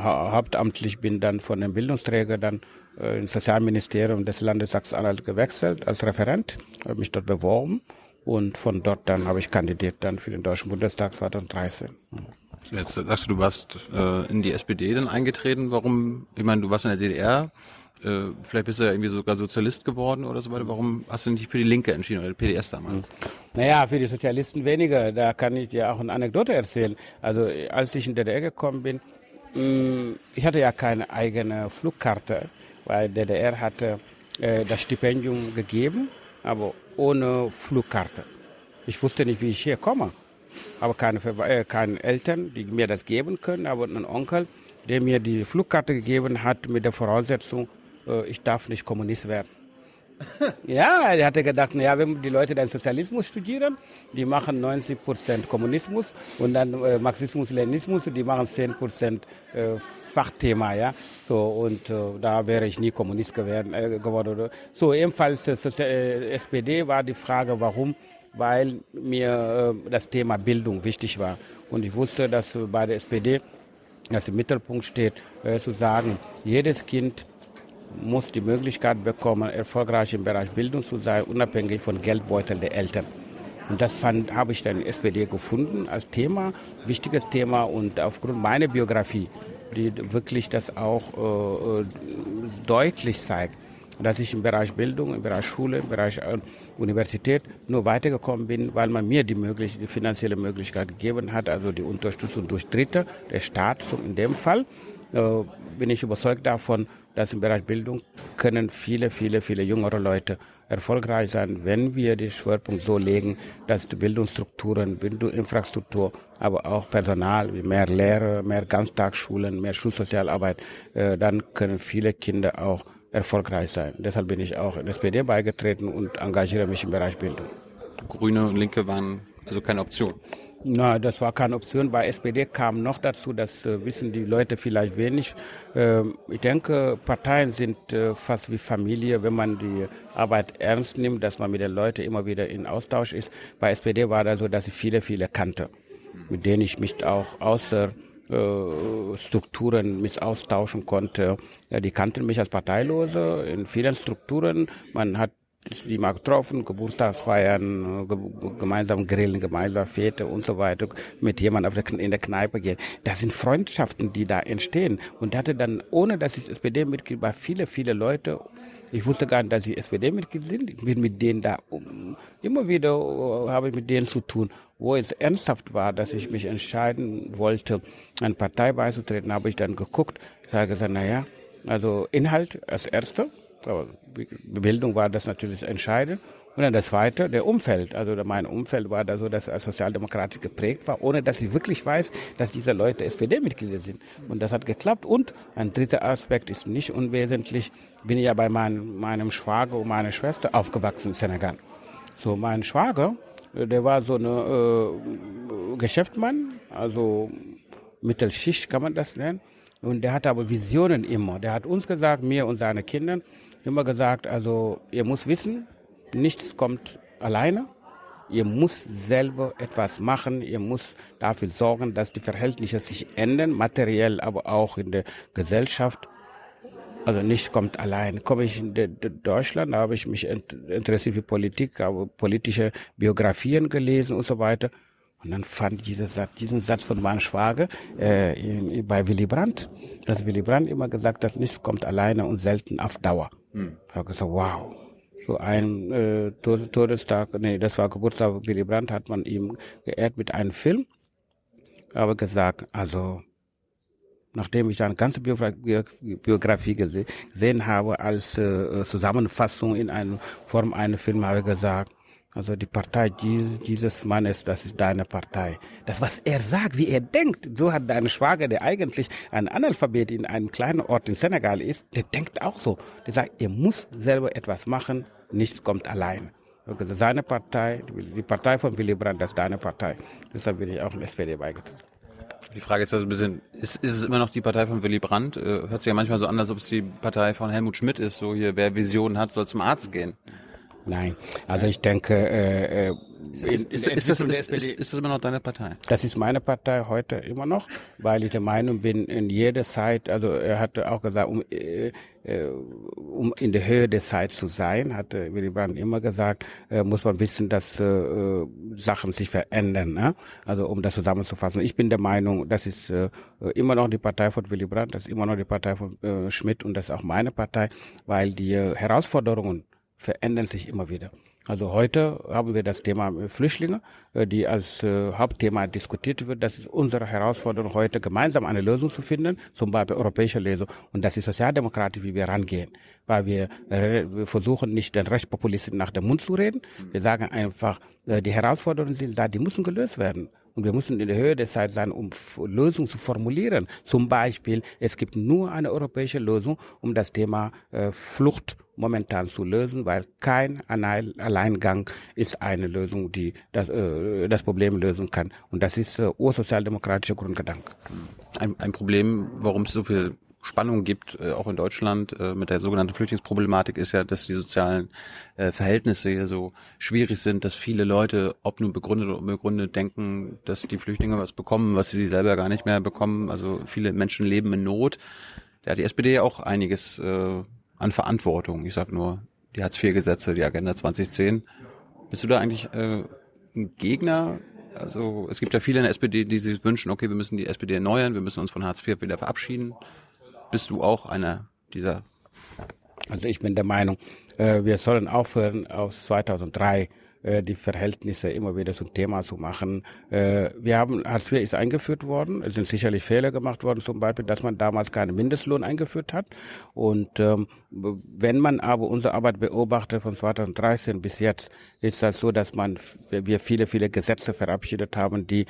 hauptamtlich bin dann von dem Bildungsträger dann ins Sozialministerium des Landes Sachsen-Anhalt gewechselt als Referent, habe mich dort beworben und von dort dann habe ich kandidiert dann für den Deutschen Bundestag 2013. Jetzt sagst du, du warst in die SPD dann eingetreten. Warum? Ich meine, du warst in der DDR, vielleicht bist du ja irgendwie sogar Sozialist geworden oder so weiter. Warum hast du nicht für die Linke entschieden oder die PDS damals? Naja, für die Sozialisten weniger. Da kann ich dir auch eine Anekdote erzählen. Also als ich in die DDR gekommen bin, ich hatte ja keine eigene Flugkarte, weil die DDR hatte das Stipendium gegeben, aber ohne Flugkarte. Ich wusste nicht, wie ich hier komme. Aber keine Eltern, die mir das geben können, aber einen Onkel, der mir die Flugkarte gegeben hat mit der Voraussetzung, ich darf nicht Kommunist werden. Ja, er hatte gedacht, naja, wenn die Leute dann Sozialismus studieren, die machen 90% Kommunismus und dann Marxismus, Leninismus, die machen 10% Fachthema, ja. So, und da wäre ich nie Kommunist geworden. So, ebenfalls SPD war die Frage, warum? Weil mir das Thema Bildung wichtig war. Und ich wusste, dass bei der SPD das im Mittelpunkt steht, zu sagen, jedes Kind muss die Möglichkeit bekommen, erfolgreich im Bereich Bildung zu sein, unabhängig von Geldbeutel der Eltern. Und das habe ich dann in der SPD gefunden als Thema, wichtiges Thema. Und aufgrund meiner Biografie, die wirklich das auch deutlich zeigt, dass ich im Bereich Bildung, im Bereich Schule, im Bereich Universität nur weitergekommen bin, weil man mir die finanzielle Möglichkeit gegeben hat, also die Unterstützung durch Dritte, der Staat. So in dem Fall bin ich überzeugt davon, dass im Bereich Bildung können viele jüngere Leute erfolgreich sein, wenn wir den Schwerpunkt so legen, dass die Bildungsstrukturen, Bildungsinfrastruktur, aber auch Personal, wie mehr Lehrer, mehr Ganztagsschulen, mehr Schulsozialarbeit, dann können viele Kinder auch erfolgreich sein. Deshalb bin ich auch in der SPD beigetreten und engagiere mich im Bereich Bildung. Grüne und Linke waren also keine Option? Na, das war keine Option. Bei SPD kam noch dazu, das wissen die Leute vielleicht wenig. Ich denke, Parteien sind fast wie Familie, wenn man die Arbeit ernst nimmt, dass man mit den Leuten immer wieder in Austausch ist. Bei SPD war das so, dass ich viele kannte, mit denen ich mich auch außer Strukturen mit austauschen konnte. Ja, die kannten mich als Parteilose in vielen Strukturen. Man hat die mal getroffen, Geburtstagsfeiern, gemeinsam grillen, gemeinsam Fete und so weiter, mit jemandem in der Kneipe gehen. Das sind Freundschaften, die da entstehen. Und hatte dann, ohne dass ich SPD-Mitglied war, viele Leute, ich wusste gar nicht, dass sie SPD-Mitglied sind. Ich bin mit denen da, immer wieder habe ich mit denen zu tun. Wo es ernsthaft war, dass ich mich entscheiden wollte, einer Partei beizutreten, habe ich dann geguckt. Ich habe gesagt, naja, also Inhalt als Erster. Aber Bildung war das natürlich entscheidend. Und dann das Zweite, der Umfeld. Also mein Umfeld war da so, dass es sozialdemokratisch geprägt war, ohne dass ich wirklich weiß, dass diese Leute SPD-Mitglieder sind. Und das hat geklappt. Und ein dritter Aspekt ist nicht unwesentlich. Bin ich ja bei meinem Schwager und meiner Schwester aufgewachsen in Senegal. So, mein Schwager, der war so ein Geschäftsmann, also Mittelschicht kann man das nennen. Und der hatte aber Visionen immer. Der hat uns gesagt, mir und seinen Kindern, immer gesagt, also ihr müsst wissen, nichts kommt alleine. Ihr müsst selber etwas machen. Ihr müsst dafür sorgen, dass die Verhältnisse sich ändern, materiell, aber auch in der Gesellschaft. Also nichts kommt allein. Komme ich in Deutschland, da habe ich mich interessiert für Politik, habe politische Biografien gelesen und so weiter. Und dann fand ich diesen Satz von meinem Schwager bei Willy Brandt, dass Willy Brandt immer gesagt hat, nichts kommt alleine und selten auf Dauer. Ich habe gesagt, wow. So ein Geburtstag Willy Brandt, hat man ihm geehrt mit einem Film. Aber gesagt, also nachdem ich dann ganze Biografie gesehen habe als Zusammenfassung in einer Form eines Films, habe ich gesagt, Also die Partei dieses Mannes, das ist deine Partei. Das, was er sagt, wie er denkt, so hat dein Schwager, der eigentlich ein Analphabet in einem kleinen Ort in Senegal ist, der denkt auch so. Der sagt, ihr müsst selber etwas machen, nichts kommt allein. Seine Partei, die Partei von Willy Brandt, das ist deine Partei. Deshalb bin ich auch in der SPD beigetreten. Die Frage ist also ein bisschen, ist es immer noch die Partei von Willy Brandt? Hört sich ja manchmal so an, als ob es die Partei von Helmut Schmidt ist, so hier, wer Visionen hat, soll zum Arzt gehen. Nein, also ich denke, ist das immer noch deine Partei? Das ist meine Partei heute immer noch, weil ich der Meinung bin, in jeder Zeit, also er hatte auch gesagt, um in der Höhe der Zeit zu sein, hat Willy Brandt immer gesagt, muss man wissen, dass Sachen sich verändern, ne? Also um das zusammenzufassen. Ich bin der Meinung, das ist immer noch die Partei von Willy Brandt, das ist immer noch die Partei von Schmidt und das ist auch meine Partei, weil die Herausforderungen verändern sich immer wieder. Also heute haben wir das Thema Flüchtlinge, die als Hauptthema diskutiert wird. Das ist unsere Herausforderung heute, gemeinsam eine Lösung zu finden, zum Beispiel europäische Lösung. Und das ist sozialdemokratisch, wie wir rangehen. Weil wir versuchen nicht den Rechtspopulisten nach dem Mund zu reden. Wir sagen einfach, die Herausforderungen sind da, die müssen gelöst werden. Und wir müssen in der Höhe der Zeit sein, um Lösungen zu formulieren. Zum Beispiel, es gibt nur eine europäische Lösung, um das Thema Flucht momentan zu lösen, weil kein Alleingang ist eine Lösung, die das Problem lösen kann. Und das ist ursozialdemokratischer Grundgedanke. Ein Problem, warum es so viel Spannung gibt, auch in Deutschland mit der sogenannten Flüchtlingsproblematik, ist ja, dass die sozialen Verhältnisse hier so schwierig sind, dass viele Leute, ob nun begründet oder unbegründet, denken, dass die Flüchtlinge was bekommen, was sie selber gar nicht mehr bekommen. Also viele Menschen leben in Not. Da hat die SPD auch einiges an Verantwortung. Ich sag nur, die Hartz-IV-Gesetze, die Agenda 2010. Bist du da eigentlich ein Gegner? Also es gibt ja viele in der SPD, die sich wünschen, okay, wir müssen die SPD erneuern, wir müssen uns von Hartz IV wieder verabschieden. Bist du auch einer dieser? Also ich bin der Meinung, wir sollen aufhören, aus 2003 die Verhältnisse immer wieder zum Thema zu machen. Hartz IV ist eingeführt worden, es sind sicherlich Fehler gemacht worden, zum Beispiel, dass man damals keinen Mindestlohn eingeführt hat. Und wenn man aber unsere Arbeit beobachtet von 2013 bis jetzt, ist das so, dass wir viele Gesetze verabschiedet haben, die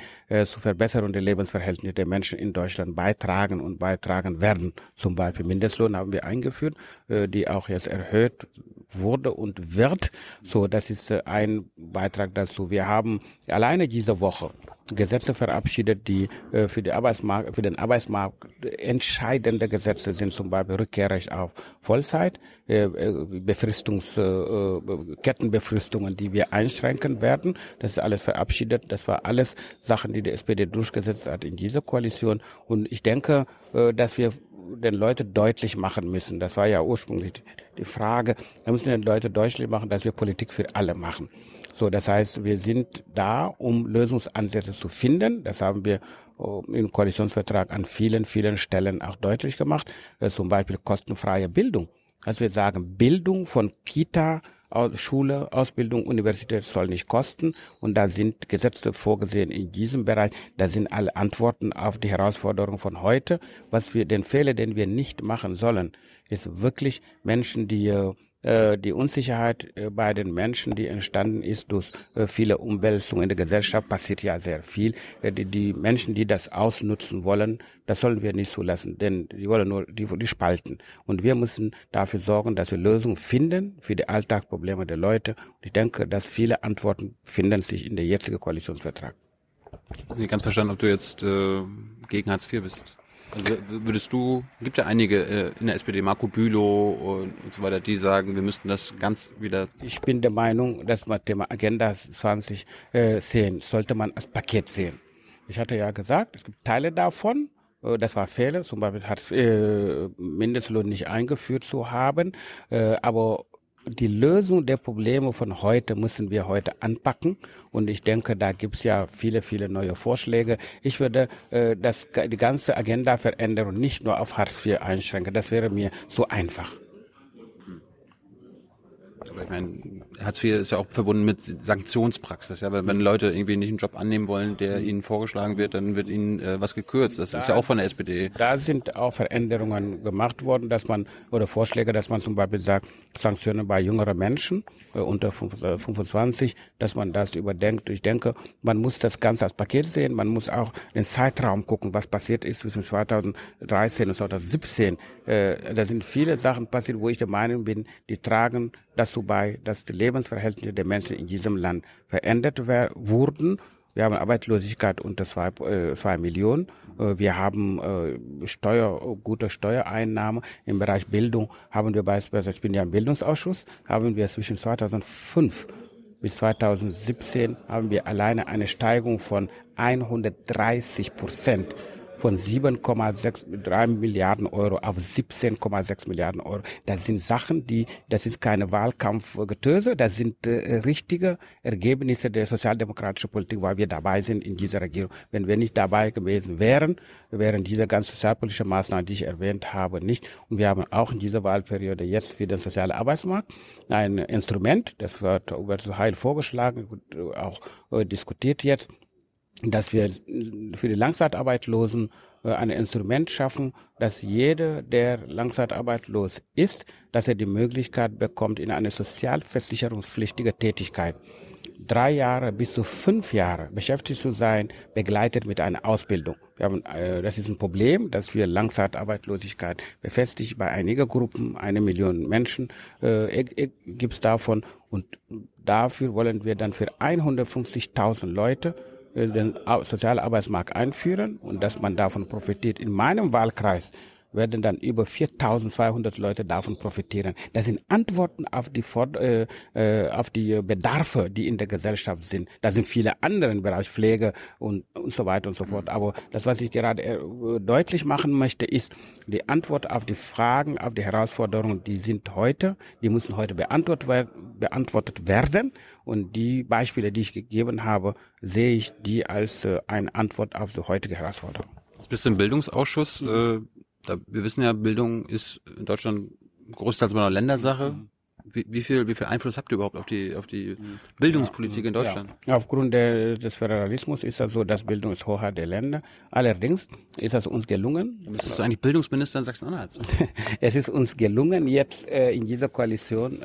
zur Verbesserung der Lebensverhältnisse der Menschen in Deutschland beitragen und beitragen werden. Zum Beispiel Mindestlohn haben wir eingeführt, die auch jetzt erhöht wurde und wird. So, das ist ein Beitrag dazu. Wir haben alleine diese Woche Gesetze verabschiedet, die für den Arbeitsmarkt entscheidende Gesetze sind, zum Beispiel Rückkehrrecht auf Vollzeit, Kettenbefristungen, die wir einschränken werden. Das ist alles verabschiedet. Das war alles Sachen, die die SPD durchgesetzt hat in dieser Koalition. Und ich denke, dass wir den Leuten deutlich machen müssen. Das war ja ursprünglich die Frage. Wir müssen den Leuten deutlich machen, dass wir Politik für alle machen. So, das heißt, wir sind da, um Lösungsansätze zu finden. Das haben wir im Koalitionsvertrag an vielen Stellen auch deutlich gemacht. Zum Beispiel kostenfreie Bildung. Also wir sagen, Bildung von Kita, Schule, Ausbildung, Universität soll nicht kosten. Und da sind Gesetze vorgesehen in diesem Bereich. Da sind alle Antworten auf die Herausforderungen von heute. Was wir, den Fehler, den wir nicht machen sollen, ist wirklich Menschen, die Unsicherheit bei den Menschen, die entstanden ist durch viele Umwälzungen in der Gesellschaft, passiert ja sehr viel. Die Menschen, die das ausnutzen wollen, das sollen wir nicht zulassen, denn die wollen nur die spalten. Und wir müssen dafür sorgen, dass wir Lösungen finden für die Alltagsprobleme der Leute. Und ich denke, dass viele Antworten finden sich in der jetzigen Koalitionsvertrag. Ich habe nicht ganz verstanden, ob du jetzt gegen Hartz IV bist. Also gibt ja einige in der SPD, Marco Bülow und so weiter, die sagen, wir müssten das ganz wieder... Ich bin der Meinung, dass man das Thema Agenda 2010 sollte man als Paket sehen. Ich hatte ja gesagt, es gibt Teile davon, das war Fehler, zum Beispiel hat Mindestlohn nicht eingeführt zu haben, aber die Lösung der Probleme von heute müssen wir heute anpacken. Und ich denke, da gibt's ja viele neue Vorschläge. Ich würde die ganze Agenda verändern und nicht nur auf Hartz IV einschränken. Das wäre mir so einfach. Ich meine, Hartz IV ist ja auch verbunden mit Sanktionspraxis. Ja? Wenn Leute irgendwie nicht einen Job annehmen wollen, der ihnen vorgeschlagen wird, dann wird ihnen was gekürzt. Das ist ja auch von der SPD. Da sind auch Veränderungen gemacht worden, dass man, oder Vorschläge, dass man zum Beispiel sagt, Sanktionen bei jüngeren Menschen unter 25, dass man das überdenkt. Ich denke, man muss das Ganze als Paket sehen. Man muss auch den Zeitraum gucken, was passiert ist zwischen 2013 und 2017. Da sind viele Sachen passiert, wo ich der Meinung bin, die tragen dazu bei, dass die Lebensverhältnisse der Menschen in diesem Land verändert wurden. Wir haben Arbeitslosigkeit unter 2 Millionen. Wir haben gute Steuereinnahmen. Im Bereich Bildung haben wir beispielsweise, ich bin ja im Bildungsausschuss, haben wir zwischen 2005 bis 2017 haben wir alleine eine Steigerung von 130%. Von 7,63 Milliarden Euro auf 17,6 Milliarden Euro. Das sind Sachen, das ist keine Wahlkampfgetöse, das sind richtige Ergebnisse der sozialdemokratischen Politik, weil wir dabei sind in dieser Regierung. Wenn wir nicht dabei gewesen wären, wären diese ganzen sozialpolitischen Maßnahmen, die ich erwähnt habe, nicht. Und wir haben auch in dieser Wahlperiode jetzt für den sozialen Arbeitsmarkt ein Instrument, das wird über das Heil vorgeschlagen, auch diskutiert jetzt, dass wir für die Langzeitarbeitslosen ein Instrument schaffen, dass jeder, der langzeitarbeitslos ist, dass er die Möglichkeit bekommt, in eine sozialversicherungspflichtige Tätigkeit 3 Jahre bis zu 5 Jahre beschäftigt zu sein, begleitet mit einer Ausbildung. Wir haben, das ist ein Problem, dass wir Langzeitarbeitslosigkeit befestigt bei einigen Gruppen, 1 Million Menschen gibt es davon. Und dafür wollen wir dann für 150.000 Leute den Sozialarbeitsmarkt einführen und dass man davon profitiert. In meinem Wahlkreis werden dann über 4.200 Leute davon profitieren. Das sind Antworten auf die Bedarfe, die in der Gesellschaft sind. Da sind viele andere im Bereich Pflege und so weiter und so fort. Aber das, was ich gerade deutlich machen möchte, ist die Antwort auf die Fragen, auf die Herausforderungen, die müssen heute beantwortet werden. Und die Beispiele, die ich gegeben habe, sehe ich die als eine Antwort auf die heutige Herausforderung. Jetzt bist du im Bildungsausschuss. Wir wissen ja, Bildung ist in Deutschland großteils immer noch Ländersache. Wie viel Einfluss habt ihr überhaupt auf die Bildungspolitik in Deutschland? Ja. Aufgrund des Föderalismus ist das so, dass Bildung ist Hoheit der Länder. Allerdings ist es uns gelungen. Du bist eigentlich Bildungsminister in Sachsen-Anhalt. Es ist uns gelungen, jetzt in dieser Koalition,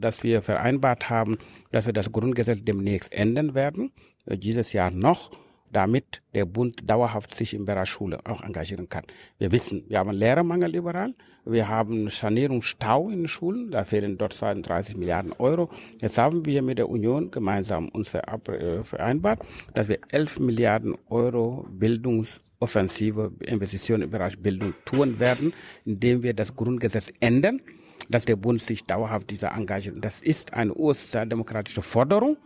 dass wir vereinbart haben, dass wir das Grundgesetz demnächst ändern werden, dieses Jahr noch, damit der Bund dauerhaft sich im Bereich Schule auch engagieren kann. Wir wissen, wir haben Lehrermangel überall, wir haben Sanierungsstau in den Schulen, da fehlen dort 32 Milliarden Euro. Jetzt haben wir mit der Union gemeinsam uns vereinbart, dass wir 11 Milliarden Euro bildungsoffensive Investitionen im Bereich Bildung tun werden, indem wir das Grundgesetz ändern, dass der Bund sich dauerhaft dieser engagiert. Das ist eine ursozialdemokratische Forderung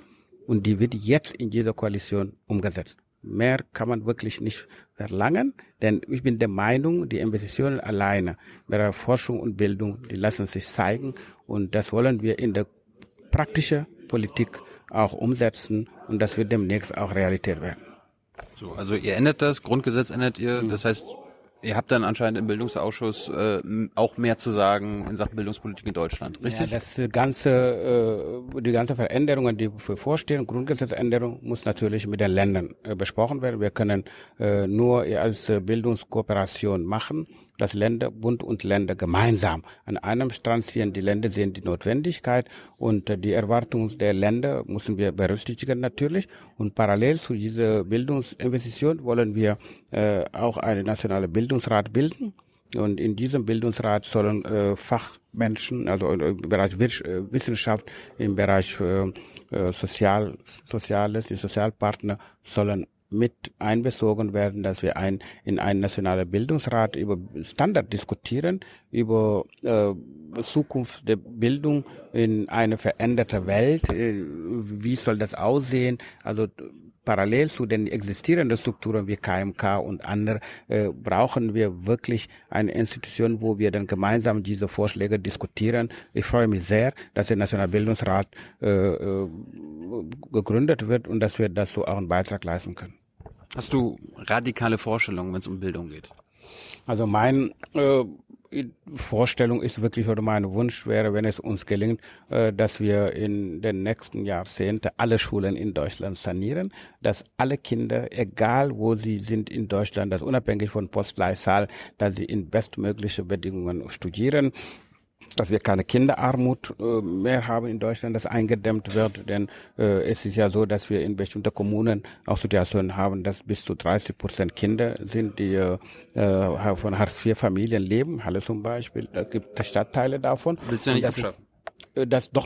und die wird jetzt in dieser Koalition umgesetzt. Mehr kann man wirklich nicht verlangen, denn ich bin der Meinung, die Investitionen alleine bei Forschung und Bildung, die lassen sich zeigen und das wollen wir in der praktischen Politik auch umsetzen und das wird demnächst auch Realität werden. So, also ihr ändert das, Grundgesetz ändert ihr, das heißt, ihr habt dann anscheinend im Bildungsausschuss auch mehr zu sagen in Sachen Bildungspolitik in Deutschland, richtig? Ja, die ganze Veränderungen, die bevorstehen, Grundgesetzänderung, muss natürlich mit den Ländern besprochen werden. Wir können nur als Bildungskooperation machen, dass Bund und Länder gemeinsam an einem Strang ziehen. Die Länder sehen die Notwendigkeit und die Erwartungen der Länder müssen wir berücksichtigen natürlich. Und parallel zu dieser Bildungsinvestition wollen wir auch einen nationalen Bildungsrat bilden. Und in diesem Bildungsrat sollen Fachmenschen, also im Bereich Wissenschaft, im Bereich Soziales, die Sozialpartner sollen mit einbezogen werden, dass wir in einen nationalen Bildungsrat über Standard diskutieren, über Zukunft der Bildung in eine veränderte Welt. Wie soll das aussehen? Also parallel zu den existierenden Strukturen wie KMK und andere brauchen wir wirklich eine Institution, wo wir dann gemeinsam diese Vorschläge diskutieren. Ich freue mich sehr, dass der Nationale Bildungsrat gegründet wird und dass wir dazu auch einen Beitrag leisten können. Hast du radikale Vorstellungen, wenn es um Bildung geht? Also mein Vorstellung ist wirklich oder mein Wunsch wäre, wenn es uns gelingt, dass wir in den nächsten Jahrzehnten alle Schulen in Deutschland sanieren, dass alle Kinder, egal wo sie sind in Deutschland, dass unabhängig von Postleitzahl, dass sie in bestmöglichen Bedingungen studieren, dass wir keine Kinderarmut mehr haben in Deutschland, das eingedämmt wird, denn es ist ja so, dass wir in bestimmten Kommunen auch Situationen haben, dass bis zu 30% Kinder sind, die von Hartz-IV-Familien leben. Halle zum Beispiel, da gibt es Stadtteile davon. Willst du ja nicht abschaffen?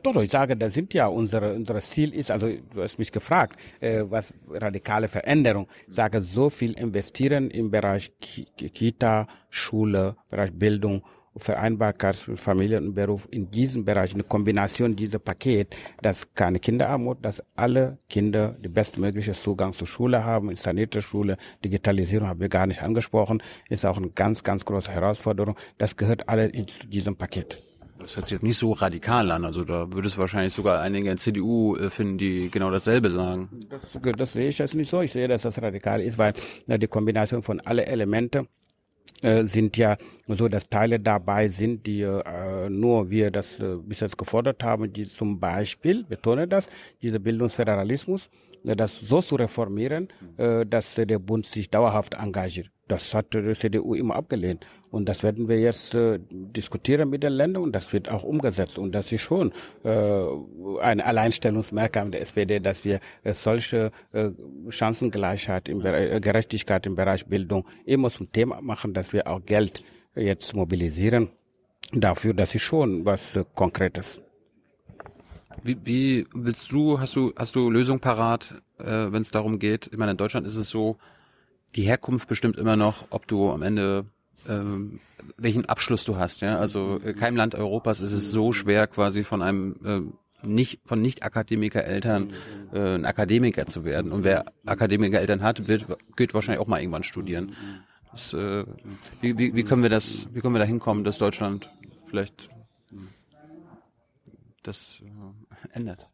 Doch, ich sage, das sind ja unser Ziel ist, also du hast mich gefragt, was radikale Veränderung, ich sage, so viel investieren im Bereich Kita, Schule, Bereich Bildung, Vereinbarkeit für Familie und Beruf, in diesem Bereich, eine Kombination dieser Paket, dass keine Kinderarmut, dass alle Kinder die bestmögliche Zugang zur Schule haben, sanierte Schule, Digitalisierung haben wir gar nicht angesprochen, ist auch eine ganz, ganz große Herausforderung. Das gehört alle in diesem Paket. Das hört sich jetzt nicht so radikal an, also da würde es wahrscheinlich sogar einige in der CDU finden, die genau dasselbe sagen. Das sehe ich jetzt nicht so, ich sehe, dass das radikal ist, weil die Kombination von alle Elemente sind ja so, dass Teile dabei sind, die nur wir das bis jetzt gefordert haben, die zum Beispiel, betone das, dieser Bildungsföderalismus, das so zu reformieren, dass der Bund sich dauerhaft engagiert. Das hat die CDU immer abgelehnt. Und das werden wir jetzt diskutieren mit den Ländern und das wird auch umgesetzt. Und das ist schon ein Alleinstellungsmerkmal der SPD, dass wir solche Chancengleichheit, Gerechtigkeit im Bereich Bildung immer zum Thema machen, dass wir auch Geld jetzt mobilisieren. Dafür, das ist schon was Konkretes. Wie willst du, hast du Lösung parat, wenn es darum geht? Ich meine, in Deutschland ist es so, die Herkunft bestimmt immer noch, ob du am Ende welchen Abschluss du hast. Ja? Also keinem Land Europas ist es so schwer, quasi von einem Nicht-Akademiker-Eltern ein Akademiker zu werden. Und wer Akademiker-Eltern hat, geht wahrscheinlich auch mal irgendwann studieren. Das, wie können wir da hinkommen, dass Deutschland vielleicht das ändert?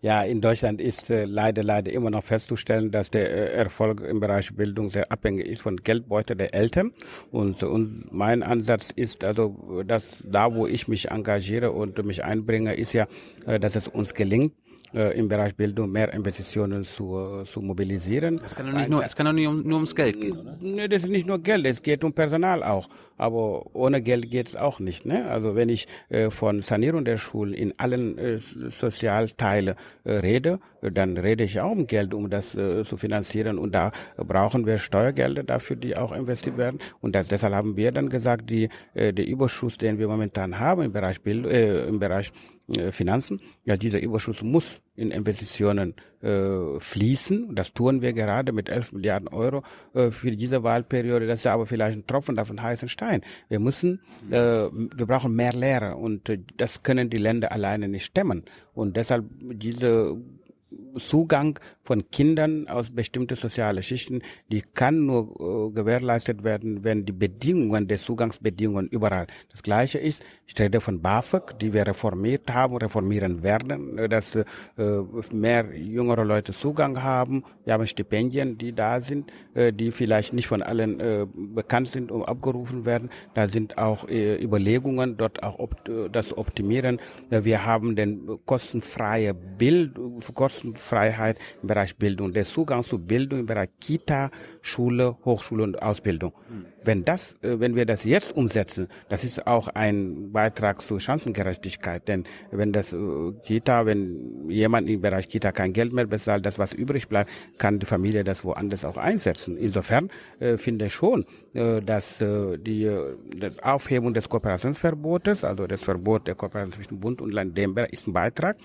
Ja, in Deutschland ist leider immer noch festzustellen, dass der Erfolg im Bereich Bildung sehr abhängig ist von Geldbeutel der Eltern. Und mein Ansatz ist also, dass da, wo ich mich engagiere und mich einbringe, ist ja, dass es uns gelingt, im Bereich Bildung mehr Investitionen zu mobilisieren. Es kann doch nicht nur ums Geld gehen, oder? Nee, das ist nicht nur Geld, es geht um Personal auch. Aber ohne Geld geht es auch nicht. Ne? Also wenn ich von Sanierung der Schulen in allen Sozialteilen rede, dann rede ich auch um Geld, um das zu finanzieren. Und da brauchen wir Steuergelder dafür, die auch investiert werden. Und deshalb haben wir dann gesagt, der Überschuss, den wir momentan haben im Bereich Bildung, im Bereich Finanzen, ja, dieser Überschuss muss in Investitionen fließen. Das tun wir gerade mit 11 Milliarden Euro für diese Wahlperiode. Das ist aber vielleicht ein Tropfen auf einen heißen Stein. Wir brauchen mehr Lehrer und das können die Länder alleine nicht stemmen. Und deshalb dieser Zugang von Kindern aus bestimmten sozialen Schichten, die kann nur gewährleistet werden, wenn die Bedingungen, die Zugangsbedingungen überall. Das Gleiche ist, ich rede von BAföG, die wir reformiert haben, reformieren werden, dass mehr jüngere Leute Zugang haben. Wir haben Stipendien, die da sind, die vielleicht nicht von allen bekannt sind und abgerufen werden. Da sind auch Überlegungen, dort auch das optimieren. Wir haben den kostenfreie Bildung, Kostenfreiheit im Bereich Bildung, der Zugang zu Bildung im Bereich Kita, Schule, Hochschule und Ausbildung. Wenn wir das jetzt umsetzen, das ist auch ein Beitrag zur Chancengerechtigkeit, denn wenn jemand im Bereich Kita kein Geld mehr bezahlt, das was übrig bleibt, kann die Familie das woanders auch einsetzen. Insofern finde ich schon, dass die Aufhebung des Kooperationsverbotes, also das Verbot der Kooperation zwischen Bund und Land, dem ist ein Beitrag.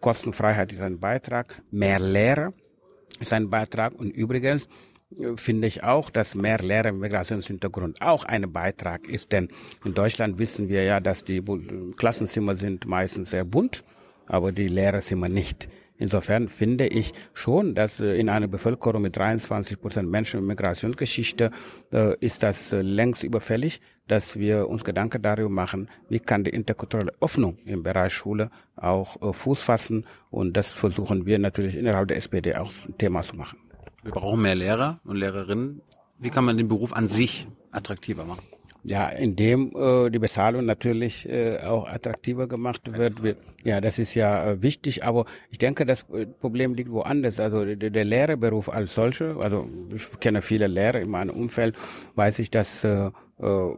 Kostenfreiheit ist ein Beitrag, mehr Lehrer ist ein Beitrag und übrigens finde ich auch, dass mehr Lehrer im Migrationshintergrund auch ein Beitrag ist, denn in Deutschland wissen wir ja, dass die Klassenzimmer sind meistens sehr bunt, aber die Lehrerzimmer nicht. Insofern finde ich schon, dass in einer Bevölkerung mit 23% Menschen mit Migrationsgeschichte ist das längst überfällig, dass wir uns Gedanken darüber machen, wie kann die interkulturelle Öffnung im Bereich Schule auch Fuß fassen. Und das versuchen wir natürlich innerhalb der SPD auch ein Thema zu machen. Wir brauchen mehr Lehrer und Lehrerinnen. Wie kann man den Beruf an sich attraktiver machen? Ja, indem die Bezahlung natürlich auch attraktiver gemacht wird. Ja, das ist ja wichtig, aber ich denke, das Problem liegt woanders. Also der Lehrerberuf als solcher, also ich kenne viele Lehrer in meinem Umfeld, weiß ich, dass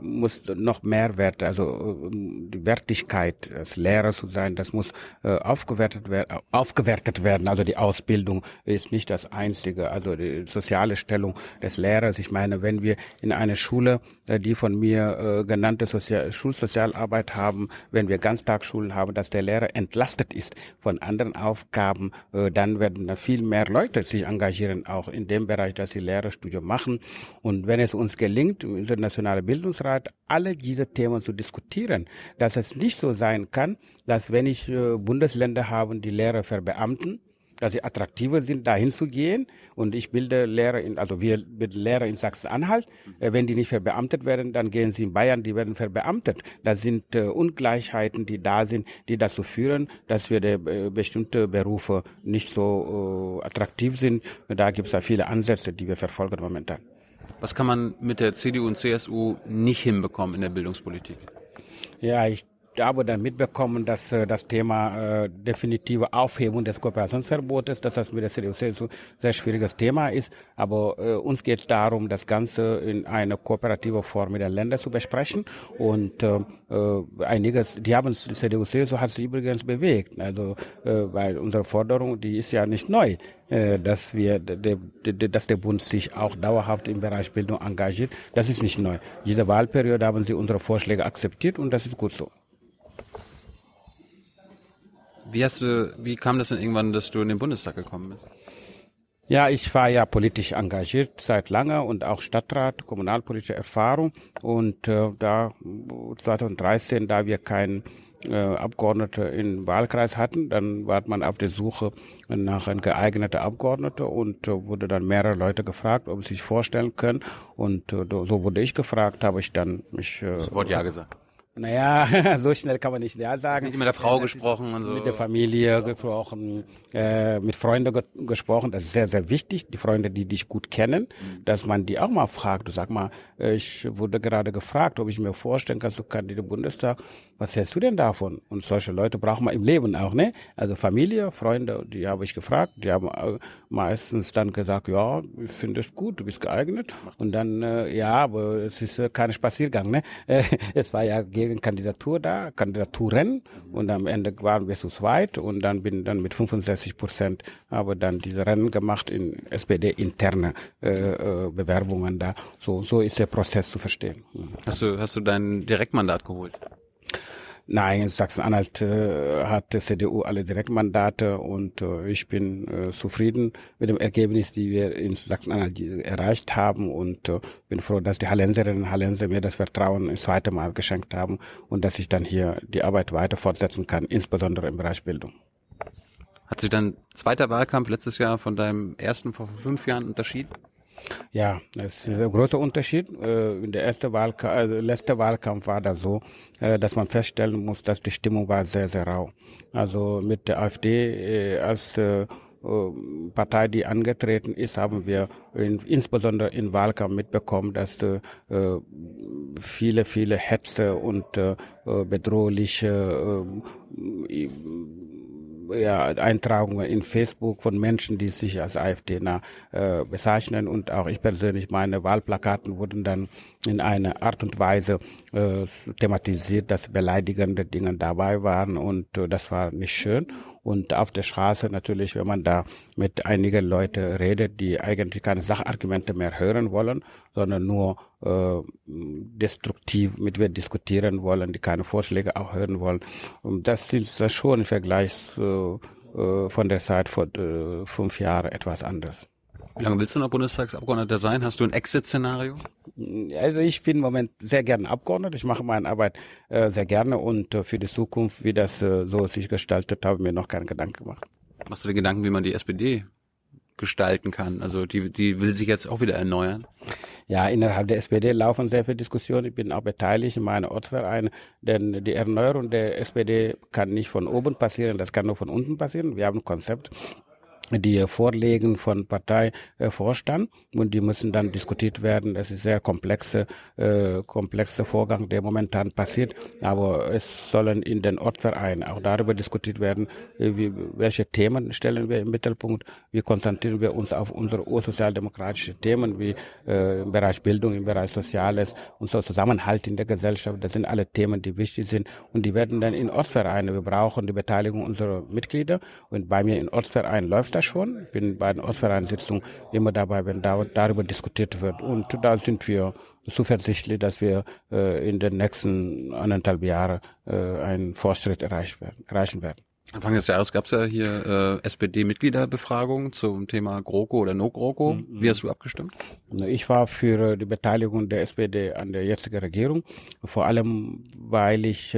muss noch mehr Wert, also die Wertigkeit als Lehrer zu sein, das muss aufgewertet werden. Also die Ausbildung ist nicht das Einzige, also die soziale Stellung des Lehrers. Ich meine, wenn wir in einer Schule die von mir genannte Schulsozialarbeit haben, wenn wir Ganztagsschulen haben, dass der Lehrer entlastet ist von anderen Aufgaben, dann werden da viel mehr Leute sich engagieren, auch in dem Bereich, dass sie Lehrerstudium machen. Und wenn es uns gelingt, im Internationalen Bildungsrat alle diese Themen zu diskutieren, dass es nicht so sein kann, dass wenn ich Bundesländer haben, die Lehrer verbeamten, dass sie attraktiver sind, dahin zu gehen. Und ich bilde Lehrer, wir bilden Lehrer in Sachsen-Anhalt. Wenn die nicht verbeamtet werden, dann gehen sie in Bayern, die werden verbeamtet. Das sind Ungleichheiten, die da sind, die dazu führen, dass wir bestimmte Berufe nicht so attraktiv sind. Da gibt es ja viele Ansätze, die wir verfolgen momentan. Was kann man mit der CDU und CSU nicht hinbekommen in der Bildungspolitik? Ja, ich habe dann mitbekommen, dass das Thema definitive Aufhebung des Kooperationsverbotes, dass das mit der CDU sehr schwieriges Thema ist. Aber uns geht es darum, das Ganze in einer kooperativen Form mit den Ländern zu besprechen. Und die CDU hat sich übrigens bewegt. Also weil unsere Forderung, die ist ja nicht neu, dass der Bund sich auch dauerhaft im Bereich Bildung engagiert. Das ist nicht neu. Diese Wahlperiode haben sie unsere Vorschläge akzeptiert und das ist gut so. Wie kam das denn irgendwann, dass du in den Bundestag gekommen bist? Ja, ich war ja politisch engagiert seit lange und auch Stadtrat, kommunalpolitische Erfahrung. Und 2013, da wir keinen Abgeordnete im Wahlkreis hatten, dann war man auf der Suche nach einem geeigneten Abgeordneten und wurde dann mehrere Leute gefragt, ob sie sich vorstellen können. Und so wurde ich gefragt, habe ich dann mich... Das Wort Ja gesagt. Naja, so schnell kann man nicht Ja sagen. Mit der Frau gesprochen und so. Mit der Familie gesprochen, mit Freunden gesprochen. Das ist sehr, sehr wichtig. Die Freunde, die dich gut kennen, dass man die auch mal fragt. Du sag mal, ich wurde gerade gefragt, ob ich mir vorstellen kann, du kannst in den Bundestag. Was hältst du denn davon? Und solche Leute braucht man im Leben auch, ne? Also Familie, Freunde, die habe ich gefragt. Die haben meistens dann gesagt, ja, ich finde es gut, du bist geeignet. Und dann, aber es ist kein Spaziergang, ne? Es war ja Gegenkandidatur da, Kandidaturen, und am Ende waren wir zu zweit und dann mit 65% habe dann diese Rennen gemacht in SPD-interne Bewerbungen da. So ist der Prozess zu verstehen. Hast du dein Direktmandat geholt? Nein, in Sachsen-Anhalt hat die CDU alle Direktmandate und ich bin zufrieden mit dem Ergebnis, die wir in Sachsen-Anhalt erreicht haben, und bin froh, dass die Hallenserinnen und Hallenser mir das Vertrauen das zweite Mal geschenkt haben und dass ich dann hier die Arbeit weiter fortsetzen kann, insbesondere im Bereich Bildung. Hat sich dein zweiter Wahlkampf letztes Jahr von deinem ersten vor 5 Jahren unterschieden? Ja, das ist ein großer Unterschied. Letzte Wahlkampf war da so, dass man feststellen muss, dass die Stimmung war sehr, sehr rau. Also mit der AfD als Partei, die angetreten ist, haben wir insbesondere im Wahlkampf mitbekommen, dass viele Hetze und bedrohliche Eintragungen in Facebook von Menschen, die sich als AfD bezeichnen, und auch ich persönlich, meine Wahlplakaten wurden dann in einer Art und Weise thematisiert, dass beleidigende Dinge dabei waren, und das war nicht schön. Und auf der Straße natürlich, wenn man da mit einigen Leuten redet, die eigentlich keine Sachargumente mehr hören wollen, sondern nur destruktiv mit wir diskutieren wollen, die keine Vorschläge auch hören wollen. Und das ist das schon im Vergleich von der Zeit vor 5 Jahren etwas anders. Wie lange willst du noch Bundestagsabgeordneter sein? Hast du ein Exit-Szenario? Also ich bin im Moment sehr gerne Abgeordneter. Ich mache meine Arbeit sehr gerne, und für die Zukunft, wie das so sich gestaltet, habe ich mir noch keinen Gedanken gemacht. Machst du dir Gedanken, wie man die SPD gestalten kann? Also die will sich jetzt auch wieder erneuern. Ja, innerhalb der SPD laufen sehr viele Diskussionen. Ich bin auch beteiligt in meinem Ortsverein, denn die Erneuerung der SPD kann nicht von oben passieren, das kann nur von unten passieren. Wir haben ein Konzept. die Vorlegen von Parteivorstand und die müssen dann diskutiert werden. Es ist sehr komplexer Vorgang, der momentan passiert, aber es sollen in den Ortsvereinen auch darüber diskutiert werden, welche Themen stellen wir im Mittelpunkt, wie konzentrieren wir uns auf unsere ursozialdemokratischen Themen, wie im Bereich Bildung, im Bereich Soziales, unser Zusammenhalt in der Gesellschaft. Das sind alle Themen, die wichtig sind und die werden dann in Ortsvereinen. Wir brauchen die Beteiligung unserer Mitglieder und bei mir in Ortsvereinen läuft das schon. Ich bin bei den Ortsvereinssitzungen immer dabei, wenn darüber diskutiert wird. Und da sind wir zuversichtlich, dass wir in den nächsten 1,5 Jahren einen Fortschritt erreichen werden. Anfang des Jahres gab es ja hier SPD-Mitgliederbefragung zum Thema GroKo oder No-GroKo. Wie hast du abgestimmt? Ich war für die Beteiligung der SPD an der jetzigen Regierung, vor allem weil ich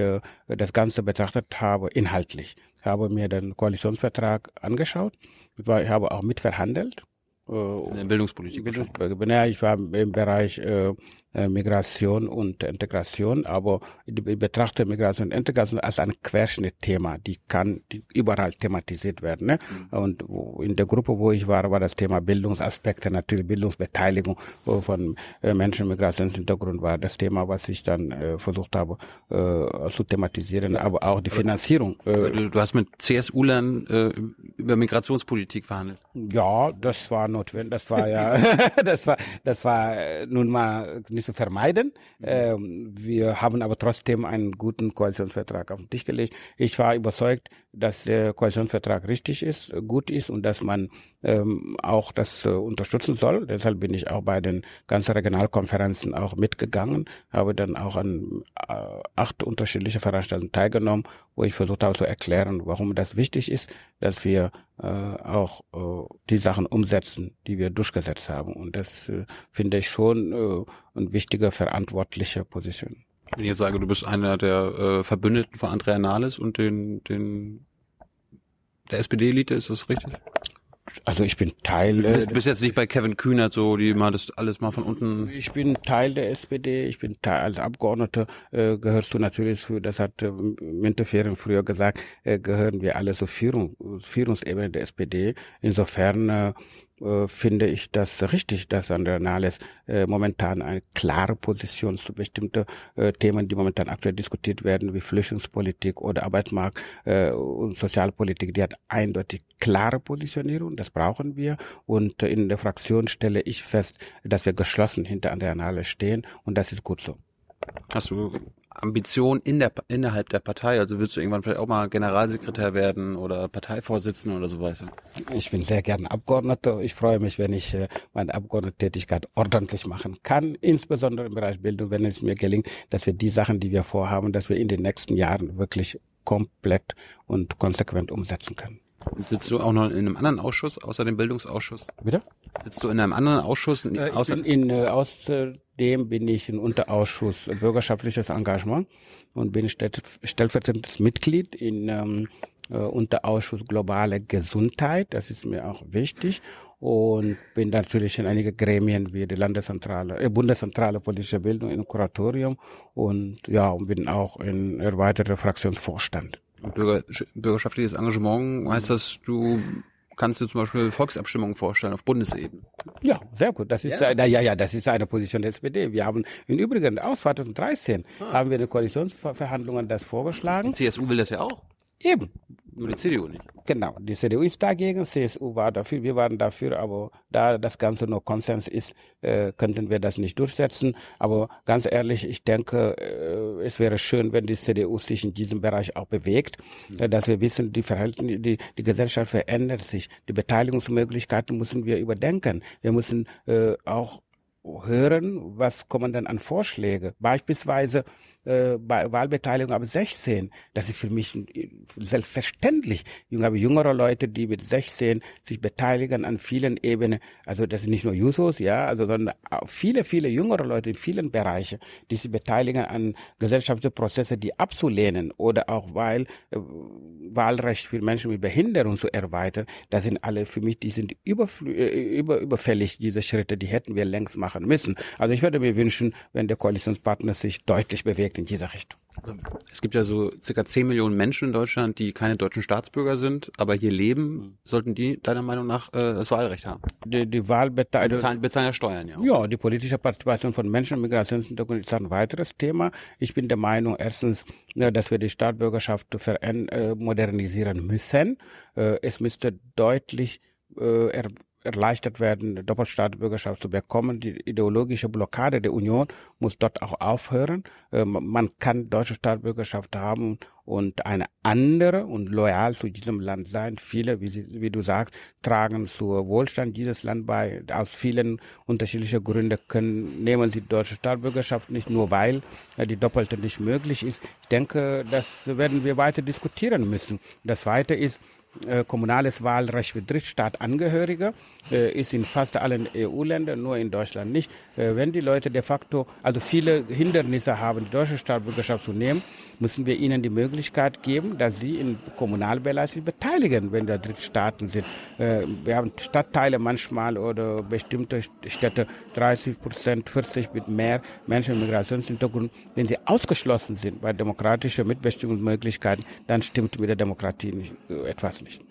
das Ganze betrachtet habe inhaltlich. Ich habe mir den Koalitionsvertrag angeschaut. Ich habe auch mitverhandelt. In der Bildungspolitik. Ich war im Bereich Migration und Integration, aber ich betrachte Migration und Integration als ein Querschnittthema, die überall thematisiert werden. Ne? Und in der Gruppe, wo ich war, war das Thema Bildungsaspekte, natürlich Bildungsbeteiligung von Menschen mit Migrationshintergrund war das Thema, was ich dann versucht habe zu thematisieren, aber auch die Finanzierung. Du hast mit CSU-Lern über Migrationspolitik verhandelt. Ja, das war notwendig, das war nun mal nicht zu vermeiden. Wir haben aber trotzdem einen guten Koalitionsvertrag auf den Tisch gelegt. Ich war überzeugt, dass der Koalitionsvertrag richtig ist, gut ist und dass man auch das unterstützen soll. Deshalb bin ich auch bei den ganzen Regionalkonferenzen auch mitgegangen, habe dann auch an 8 unterschiedliche Veranstaltungen teilgenommen, wo ich versucht habe zu erklären, warum das wichtig ist, dass wir auch die Sachen umsetzen, die wir durchgesetzt haben. Und das finde ich schon eine wichtige, verantwortliche Position. Wenn ich jetzt sage, du bist einer der Verbündeten von Andrea Nahles und der SPD-Elite, ist das richtig? Also ich bin Teil... Du bist jetzt nicht bei Kevin Kühnert so, die mal das alles mal von unten... Ich bin Teil der SPD, ich bin Teil als Abgeordneter, gehörst du natürlich, das hat Müntefering früher gesagt, gehören wir alle zur Führungsebene der SPD. Insofern finde ich das richtig, dass Andrea Nahles momentan eine klare Position zu bestimmten Themen, die momentan aktuell diskutiert werden, wie Flüchtlingspolitik oder Arbeitsmarkt und Sozialpolitik, die hat eindeutig klare Positionierung, das brauchen wir und in der Fraktion stelle ich fest, dass wir geschlossen hinter Andrea Nahles stehen und das ist gut so. Hast du Ambitionen innerhalb der Partei? Also willst du irgendwann vielleicht auch mal Generalsekretär werden oder Parteivorsitzender oder so weiter? Ich bin sehr gerne Abgeordneter. Ich freue mich, wenn ich meine Abgeordnetentätigkeit ordentlich machen kann, insbesondere im Bereich Bildung, wenn es mir gelingt, dass wir die Sachen, die wir vorhaben, dass wir in den nächsten Jahren wirklich komplett und konsequent umsetzen können. Sitzt du auch noch in einem anderen Ausschuss, außer dem Bildungsausschuss? Bitte? Sitzt du in einem anderen Ausschuss? Außerdem bin ich im Unterausschuss Bürgerschaftliches Engagement und bin stellvertretendes Mitglied in Unterausschuss Globale Gesundheit. Das ist mir auch wichtig. Und bin natürlich in einige Gremien wie die Bundeszentrale Politische Bildung im Kuratorium und ja, bin auch in erweiterter Fraktionsvorstand. Bürgerschaftliches Engagement heißt das, du kannst dir zum Beispiel Volksabstimmungen vorstellen auf Bundesebene? Ja, sehr gut. Das ist das ist eine Position der SPD. Wir haben im Übrigen aus 2013 haben wir in den Koalitionsverhandlungen das vorgeschlagen. Die CSU will das ja auch. Eben. Nur die CDU nicht. Genau, die CDU ist dagegen, CSU war dafür, wir waren dafür, aber da das Ganze nur Konsens ist, könnten wir das nicht durchsetzen. Aber ganz ehrlich, ich denke, es wäre schön, wenn die CDU sich in diesem Bereich auch bewegt, dass wir wissen, die Verhältnisse, die Gesellschaft verändert sich, die Beteiligungsmöglichkeiten müssen wir überdenken. Wir müssen auch hören, was kommen denn an Vorschläge. Beispielsweise bei Wahlbeteiligung ab 16, das ist für mich selbstverständlich. Ich habe jüngere Leute, die mit 16 sich beteiligen an vielen Ebenen. Also das sind nicht nur Jusos, sondern viele, viele jüngere Leute in vielen Bereichen, die sich beteiligen an gesellschaftlichen Prozessen, die abzulehnen oder auch Wahlrecht für Menschen mit Behinderung zu erweitern. Das sind alle für mich, die sind überfällig, diese Schritte, die hätten wir längst machen müssen. Also ich würde mir wünschen, wenn der Koalitionspartner sich deutlich bewegt in dieser Richtung. Es gibt ja so circa 10 Millionen Menschen in Deutschland, die keine deutschen Staatsbürger sind, aber hier leben. Sollten die deiner Meinung nach das Wahlrecht haben? Die Wahlbeteiligung. Bezahlen ja Steuern, ja. Ja, die politische Partizipation von Menschen und Migrationshintergrund ist ein weiteres Thema. Ich bin der Meinung, erstens, dass wir die Staatsbürgerschaft modernisieren müssen. Es müsste deutlich erleichtert werden, Doppelstaatsbürgerschaft zu bekommen. Die ideologische Blockade der Union muss dort auch aufhören. Man kann deutsche Staatsbürgerschaft haben und eine andere und loyal zu diesem Land sein. Viele, wie du sagst, tragen zur Wohlstand dieses Land bei. Aus vielen unterschiedlichen Gründen nehmen sie deutsche Staatsbürgerschaft nicht, nur weil die doppelte nicht möglich ist. Ich denke, das werden wir weiter diskutieren müssen. Das Zweite ist, kommunales Wahlrecht für Drittstaatangehörige ist in fast allen EU-Ländern, nur in Deutschland nicht. Wenn die Leute de facto, also viele Hindernisse haben, die deutsche Staatsbürgerschaft zu nehmen, müssen wir ihnen die Möglichkeit geben, dass sie in Kommunalbelastung beteiligen, wenn da Drittstaaten sind. Wir haben Stadtteile manchmal oder bestimmte Städte, 30%, 40 mit mehr Menschen mit Migrationshintergrund. Wenn sie ausgeschlossen sind bei demokratischen Mitbestimmungsmöglichkeiten, dann stimmt mit der Demokratie nicht, etwas nicht.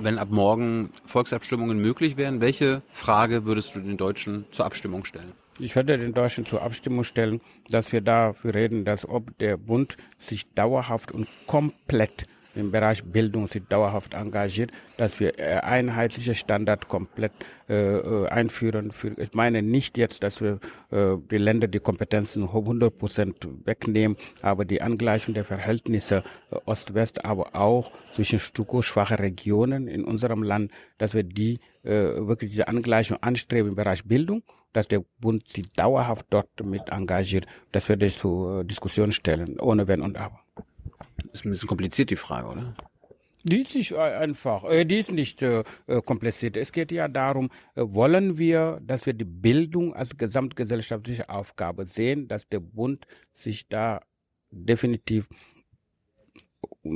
Wenn ab morgen Volksabstimmungen möglich wären, welche Frage würdest du den Deutschen zur Abstimmung stellen? Ich werde den Deutschen zur Abstimmung stellen, dass wir dafür reden, dass ob der Bund sich dauerhaft und komplett im Bereich Bildung sich dauerhaft engagiert, dass wir einheitliche Standard komplett einführen. Ich meine nicht jetzt, dass wir die Länder die Kompetenzen 100% wegnehmen, aber die Angleichung der Verhältnisse Ost-West, aber auch zwischen strukturschwachen Regionen in unserem Land, dass wir die wirklich diese Angleichung anstreben im Bereich Bildung, dass der Bund sich dauerhaft dort mit engagiert. Das werde ich zur Diskussion stellen, ohne Wenn und Aber. Ist ein bisschen kompliziert, die Frage, oder? Die ist nicht einfach, die ist nicht kompliziert. Es geht ja darum, wollen wir, dass wir die Bildung als gesamtgesellschaftliche Aufgabe sehen, dass der Bund sich da definitiv,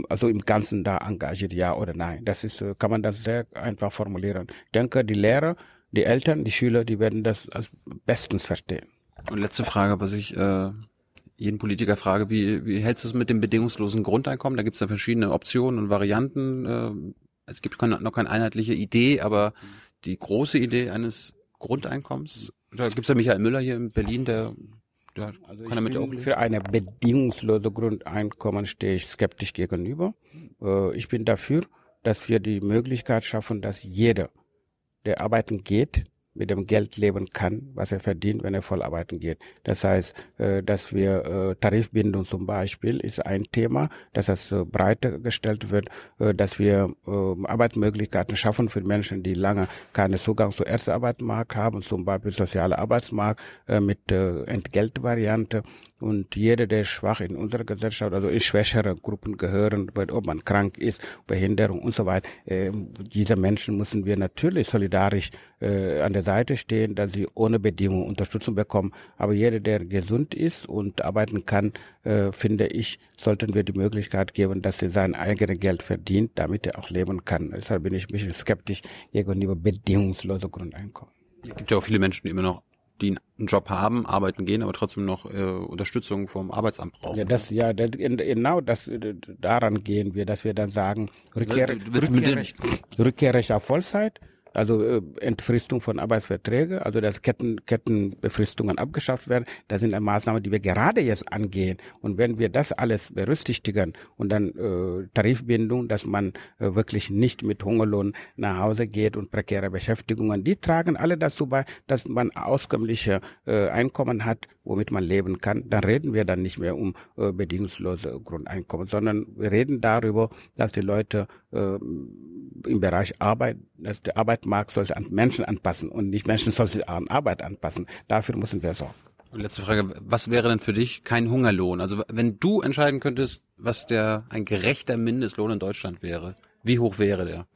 also im Ganzen da engagiert, ja oder nein. Das ist, kann man das sehr einfach formulieren. Ich denke, die Lehrer, die Eltern, die Schüler, die werden das als bestens verstehen. Und letzte Frage, was ich jeden Politiker frage, wie hältst du es mit dem bedingungslosen Grundeinkommen? Da gibt es ja verschiedene Optionen und Varianten. Es gibt noch keine einheitliche Idee, aber die große Idee eines Grundeinkommens, da gibt es ja Michael Müller hier in Berlin, der also kann damit auch leben. Für eine bedingungslose Grundeinkommen stehe ich skeptisch gegenüber. Ich bin dafür, dass wir die Möglichkeit schaffen, dass jeder, der arbeiten geht, mit dem Geld leben kann, was er verdient, wenn er voll arbeiten geht. Das heißt, dass wir Tarifbindung zum Beispiel ist ein Thema, dass das breiter gestellt wird, dass wir Arbeitsmöglichkeiten schaffen für Menschen, die lange keinen Zugang zu Erstarbeitsmarkt haben, zum Beispiel sozialer Arbeitsmarkt mit Entgeltvariante. Und jeder, der schwach in unserer Gesellschaft, also in schwächere Gruppen gehören, ob man krank ist, Behinderung und so weiter, diese Menschen müssen wir natürlich solidarisch an der Seite stehen, dass sie ohne Bedingungen Unterstützung bekommen. Aber jeder, der gesund ist und arbeiten kann, finde ich, sollten wir die Möglichkeit geben, dass er sein eigenes Geld verdient, damit er auch leben kann. Deshalb bin ich ein bisschen skeptisch gegenüber bedingungslose Grundeinkommen. Es gibt ja auch viele Menschen, die immer noch die einen Job haben, arbeiten gehen, aber trotzdem noch Unterstützung vom Arbeitsamt brauchen. Ja, genau das, daran gehen wir, dass wir dann sagen, Rückkehrrecht auf Vollzeit, also Entfristung von Arbeitsverträgen, also dass Kettenbefristungen abgeschafft werden, das sind Maßnahmen, die wir gerade jetzt angehen. Und wenn wir das alles berücksichtigen und dann Tarifbindung, dass man wirklich nicht mit Hungerlohn nach Hause geht und prekäre Beschäftigungen, die tragen alle dazu bei, dass man auskömmliche Einkommen hat, womit man leben kann. Dann reden wir dann nicht mehr um bedingungslose Grundeinkommen, sondern wir reden darüber, dass die Leute im Bereich Arbeit, dass der Arbeitsmarkt soll sich an Menschen anpassen und nicht Menschen soll sich an Arbeit anpassen. Dafür müssen wir sorgen. Und letzte Frage, was wäre denn für dich kein Hungerlohn? Also wenn du entscheiden könntest, was ein gerechter Mindestlohn in Deutschland wäre, wie hoch wäre der?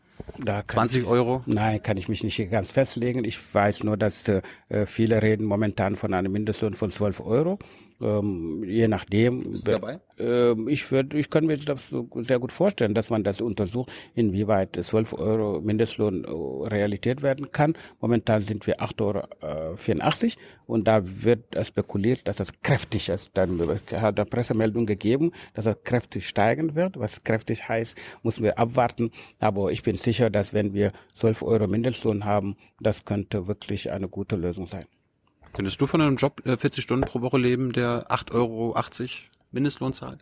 20 Euro? Nein, kann ich mich nicht ganz festlegen. Ich weiß nur, dass viele reden momentan von einem Mindestlohn von 12 Euro. Je nachdem. Bist du dabei? Ich kann mir das sehr gut vorstellen, dass man das untersucht, inwieweit 12 Euro Mindestlohn Realität werden kann. Momentan sind wir 8,84 Euro und da wird spekuliert, dass das kräftig ist. Dann hat der Pressemeldung gegeben, dass das kräftig steigen wird. Was kräftig heißt, müssen wir abwarten. Aber ich bin sicher, dass wenn wir 12 Euro Mindestlohn haben, das könnte wirklich eine gute Lösung sein. Könntest du von einem Job 40 Stunden pro Woche leben, der 8,80 Euro Mindestlohn zahlt?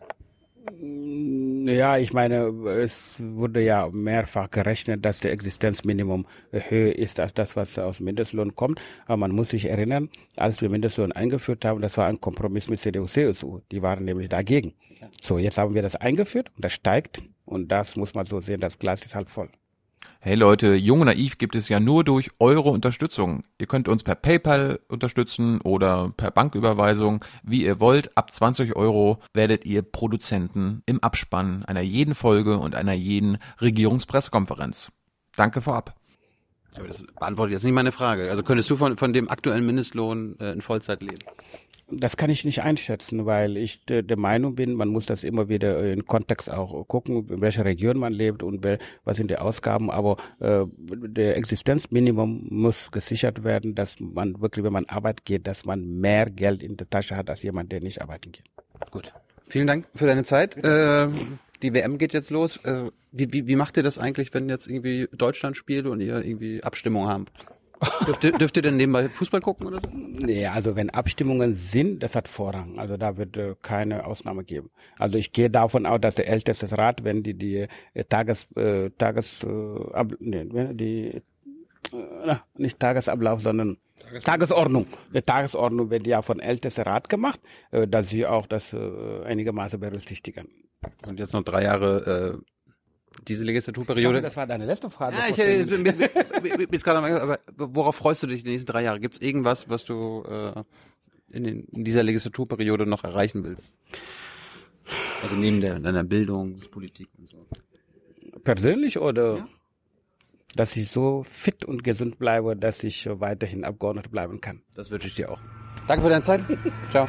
Ja, ich meine, es wurde ja mehrfach gerechnet, dass der Existenzminimum höher ist als das, was aus Mindestlohn kommt. Aber man muss sich erinnern, als wir Mindestlohn eingeführt haben, das war ein Kompromiss mit CDU, CSU. Die waren nämlich dagegen. So, jetzt haben wir das eingeführt und das steigt. Und das muss man so sehen, das Glas ist halb voll. Hey Leute, Jung und Naiv gibt es ja nur durch eure Unterstützung. Ihr könnt uns per PayPal unterstützen oder per Banküberweisung, wie ihr wollt. Ab 20 Euro werdet ihr Produzenten im Abspann einer jeden Folge und einer jeden Regierungspressekonferenz. Danke vorab. Aber das beantwortet jetzt nicht meine Frage. Also könntest du von dem aktuellen Mindestlohn in Vollzeit leben? Das kann ich nicht einschätzen, weil ich der Meinung bin, man muss das immer wieder in Kontext auch gucken, in welcher Region man lebt und was sind die Ausgaben. Aber der Existenzminimum muss gesichert werden, dass man wirklich, wenn man arbeiten geht, dass man mehr Geld in der Tasche hat als jemand, der nicht arbeiten geht. Gut. Vielen Dank für deine Zeit. Die WM geht jetzt los. Wie macht ihr das eigentlich, wenn jetzt irgendwie Deutschland spielt und ihr irgendwie Abstimmung habt? Dürft ihr denn nebenbei Fußball gucken oder so? Nee, also wenn Abstimmungen sind, das hat Vorrang. Also da wird keine Ausnahme geben. Also ich gehe davon aus, dass der älteste Rat, wenn die Tagesordnung wird ja von ältester Rat gemacht, dass sie auch das einigermaßen berücksichtigen. Und jetzt noch 3 Jahre... diese Legislaturperiode. Das war deine letzte Frage. Aber worauf freust du dich die nächsten 3 Jahre? Gibt es irgendwas, was du in dieser Legislaturperiode noch erreichen willst? Also neben deiner Bildung, Politik und so. Persönlich oder? Ja. Dass ich so fit und gesund bleibe, dass ich weiterhin Abgeordneter bleiben kann. Das wünsche ich dir auch. Danke für deine Zeit. Ciao.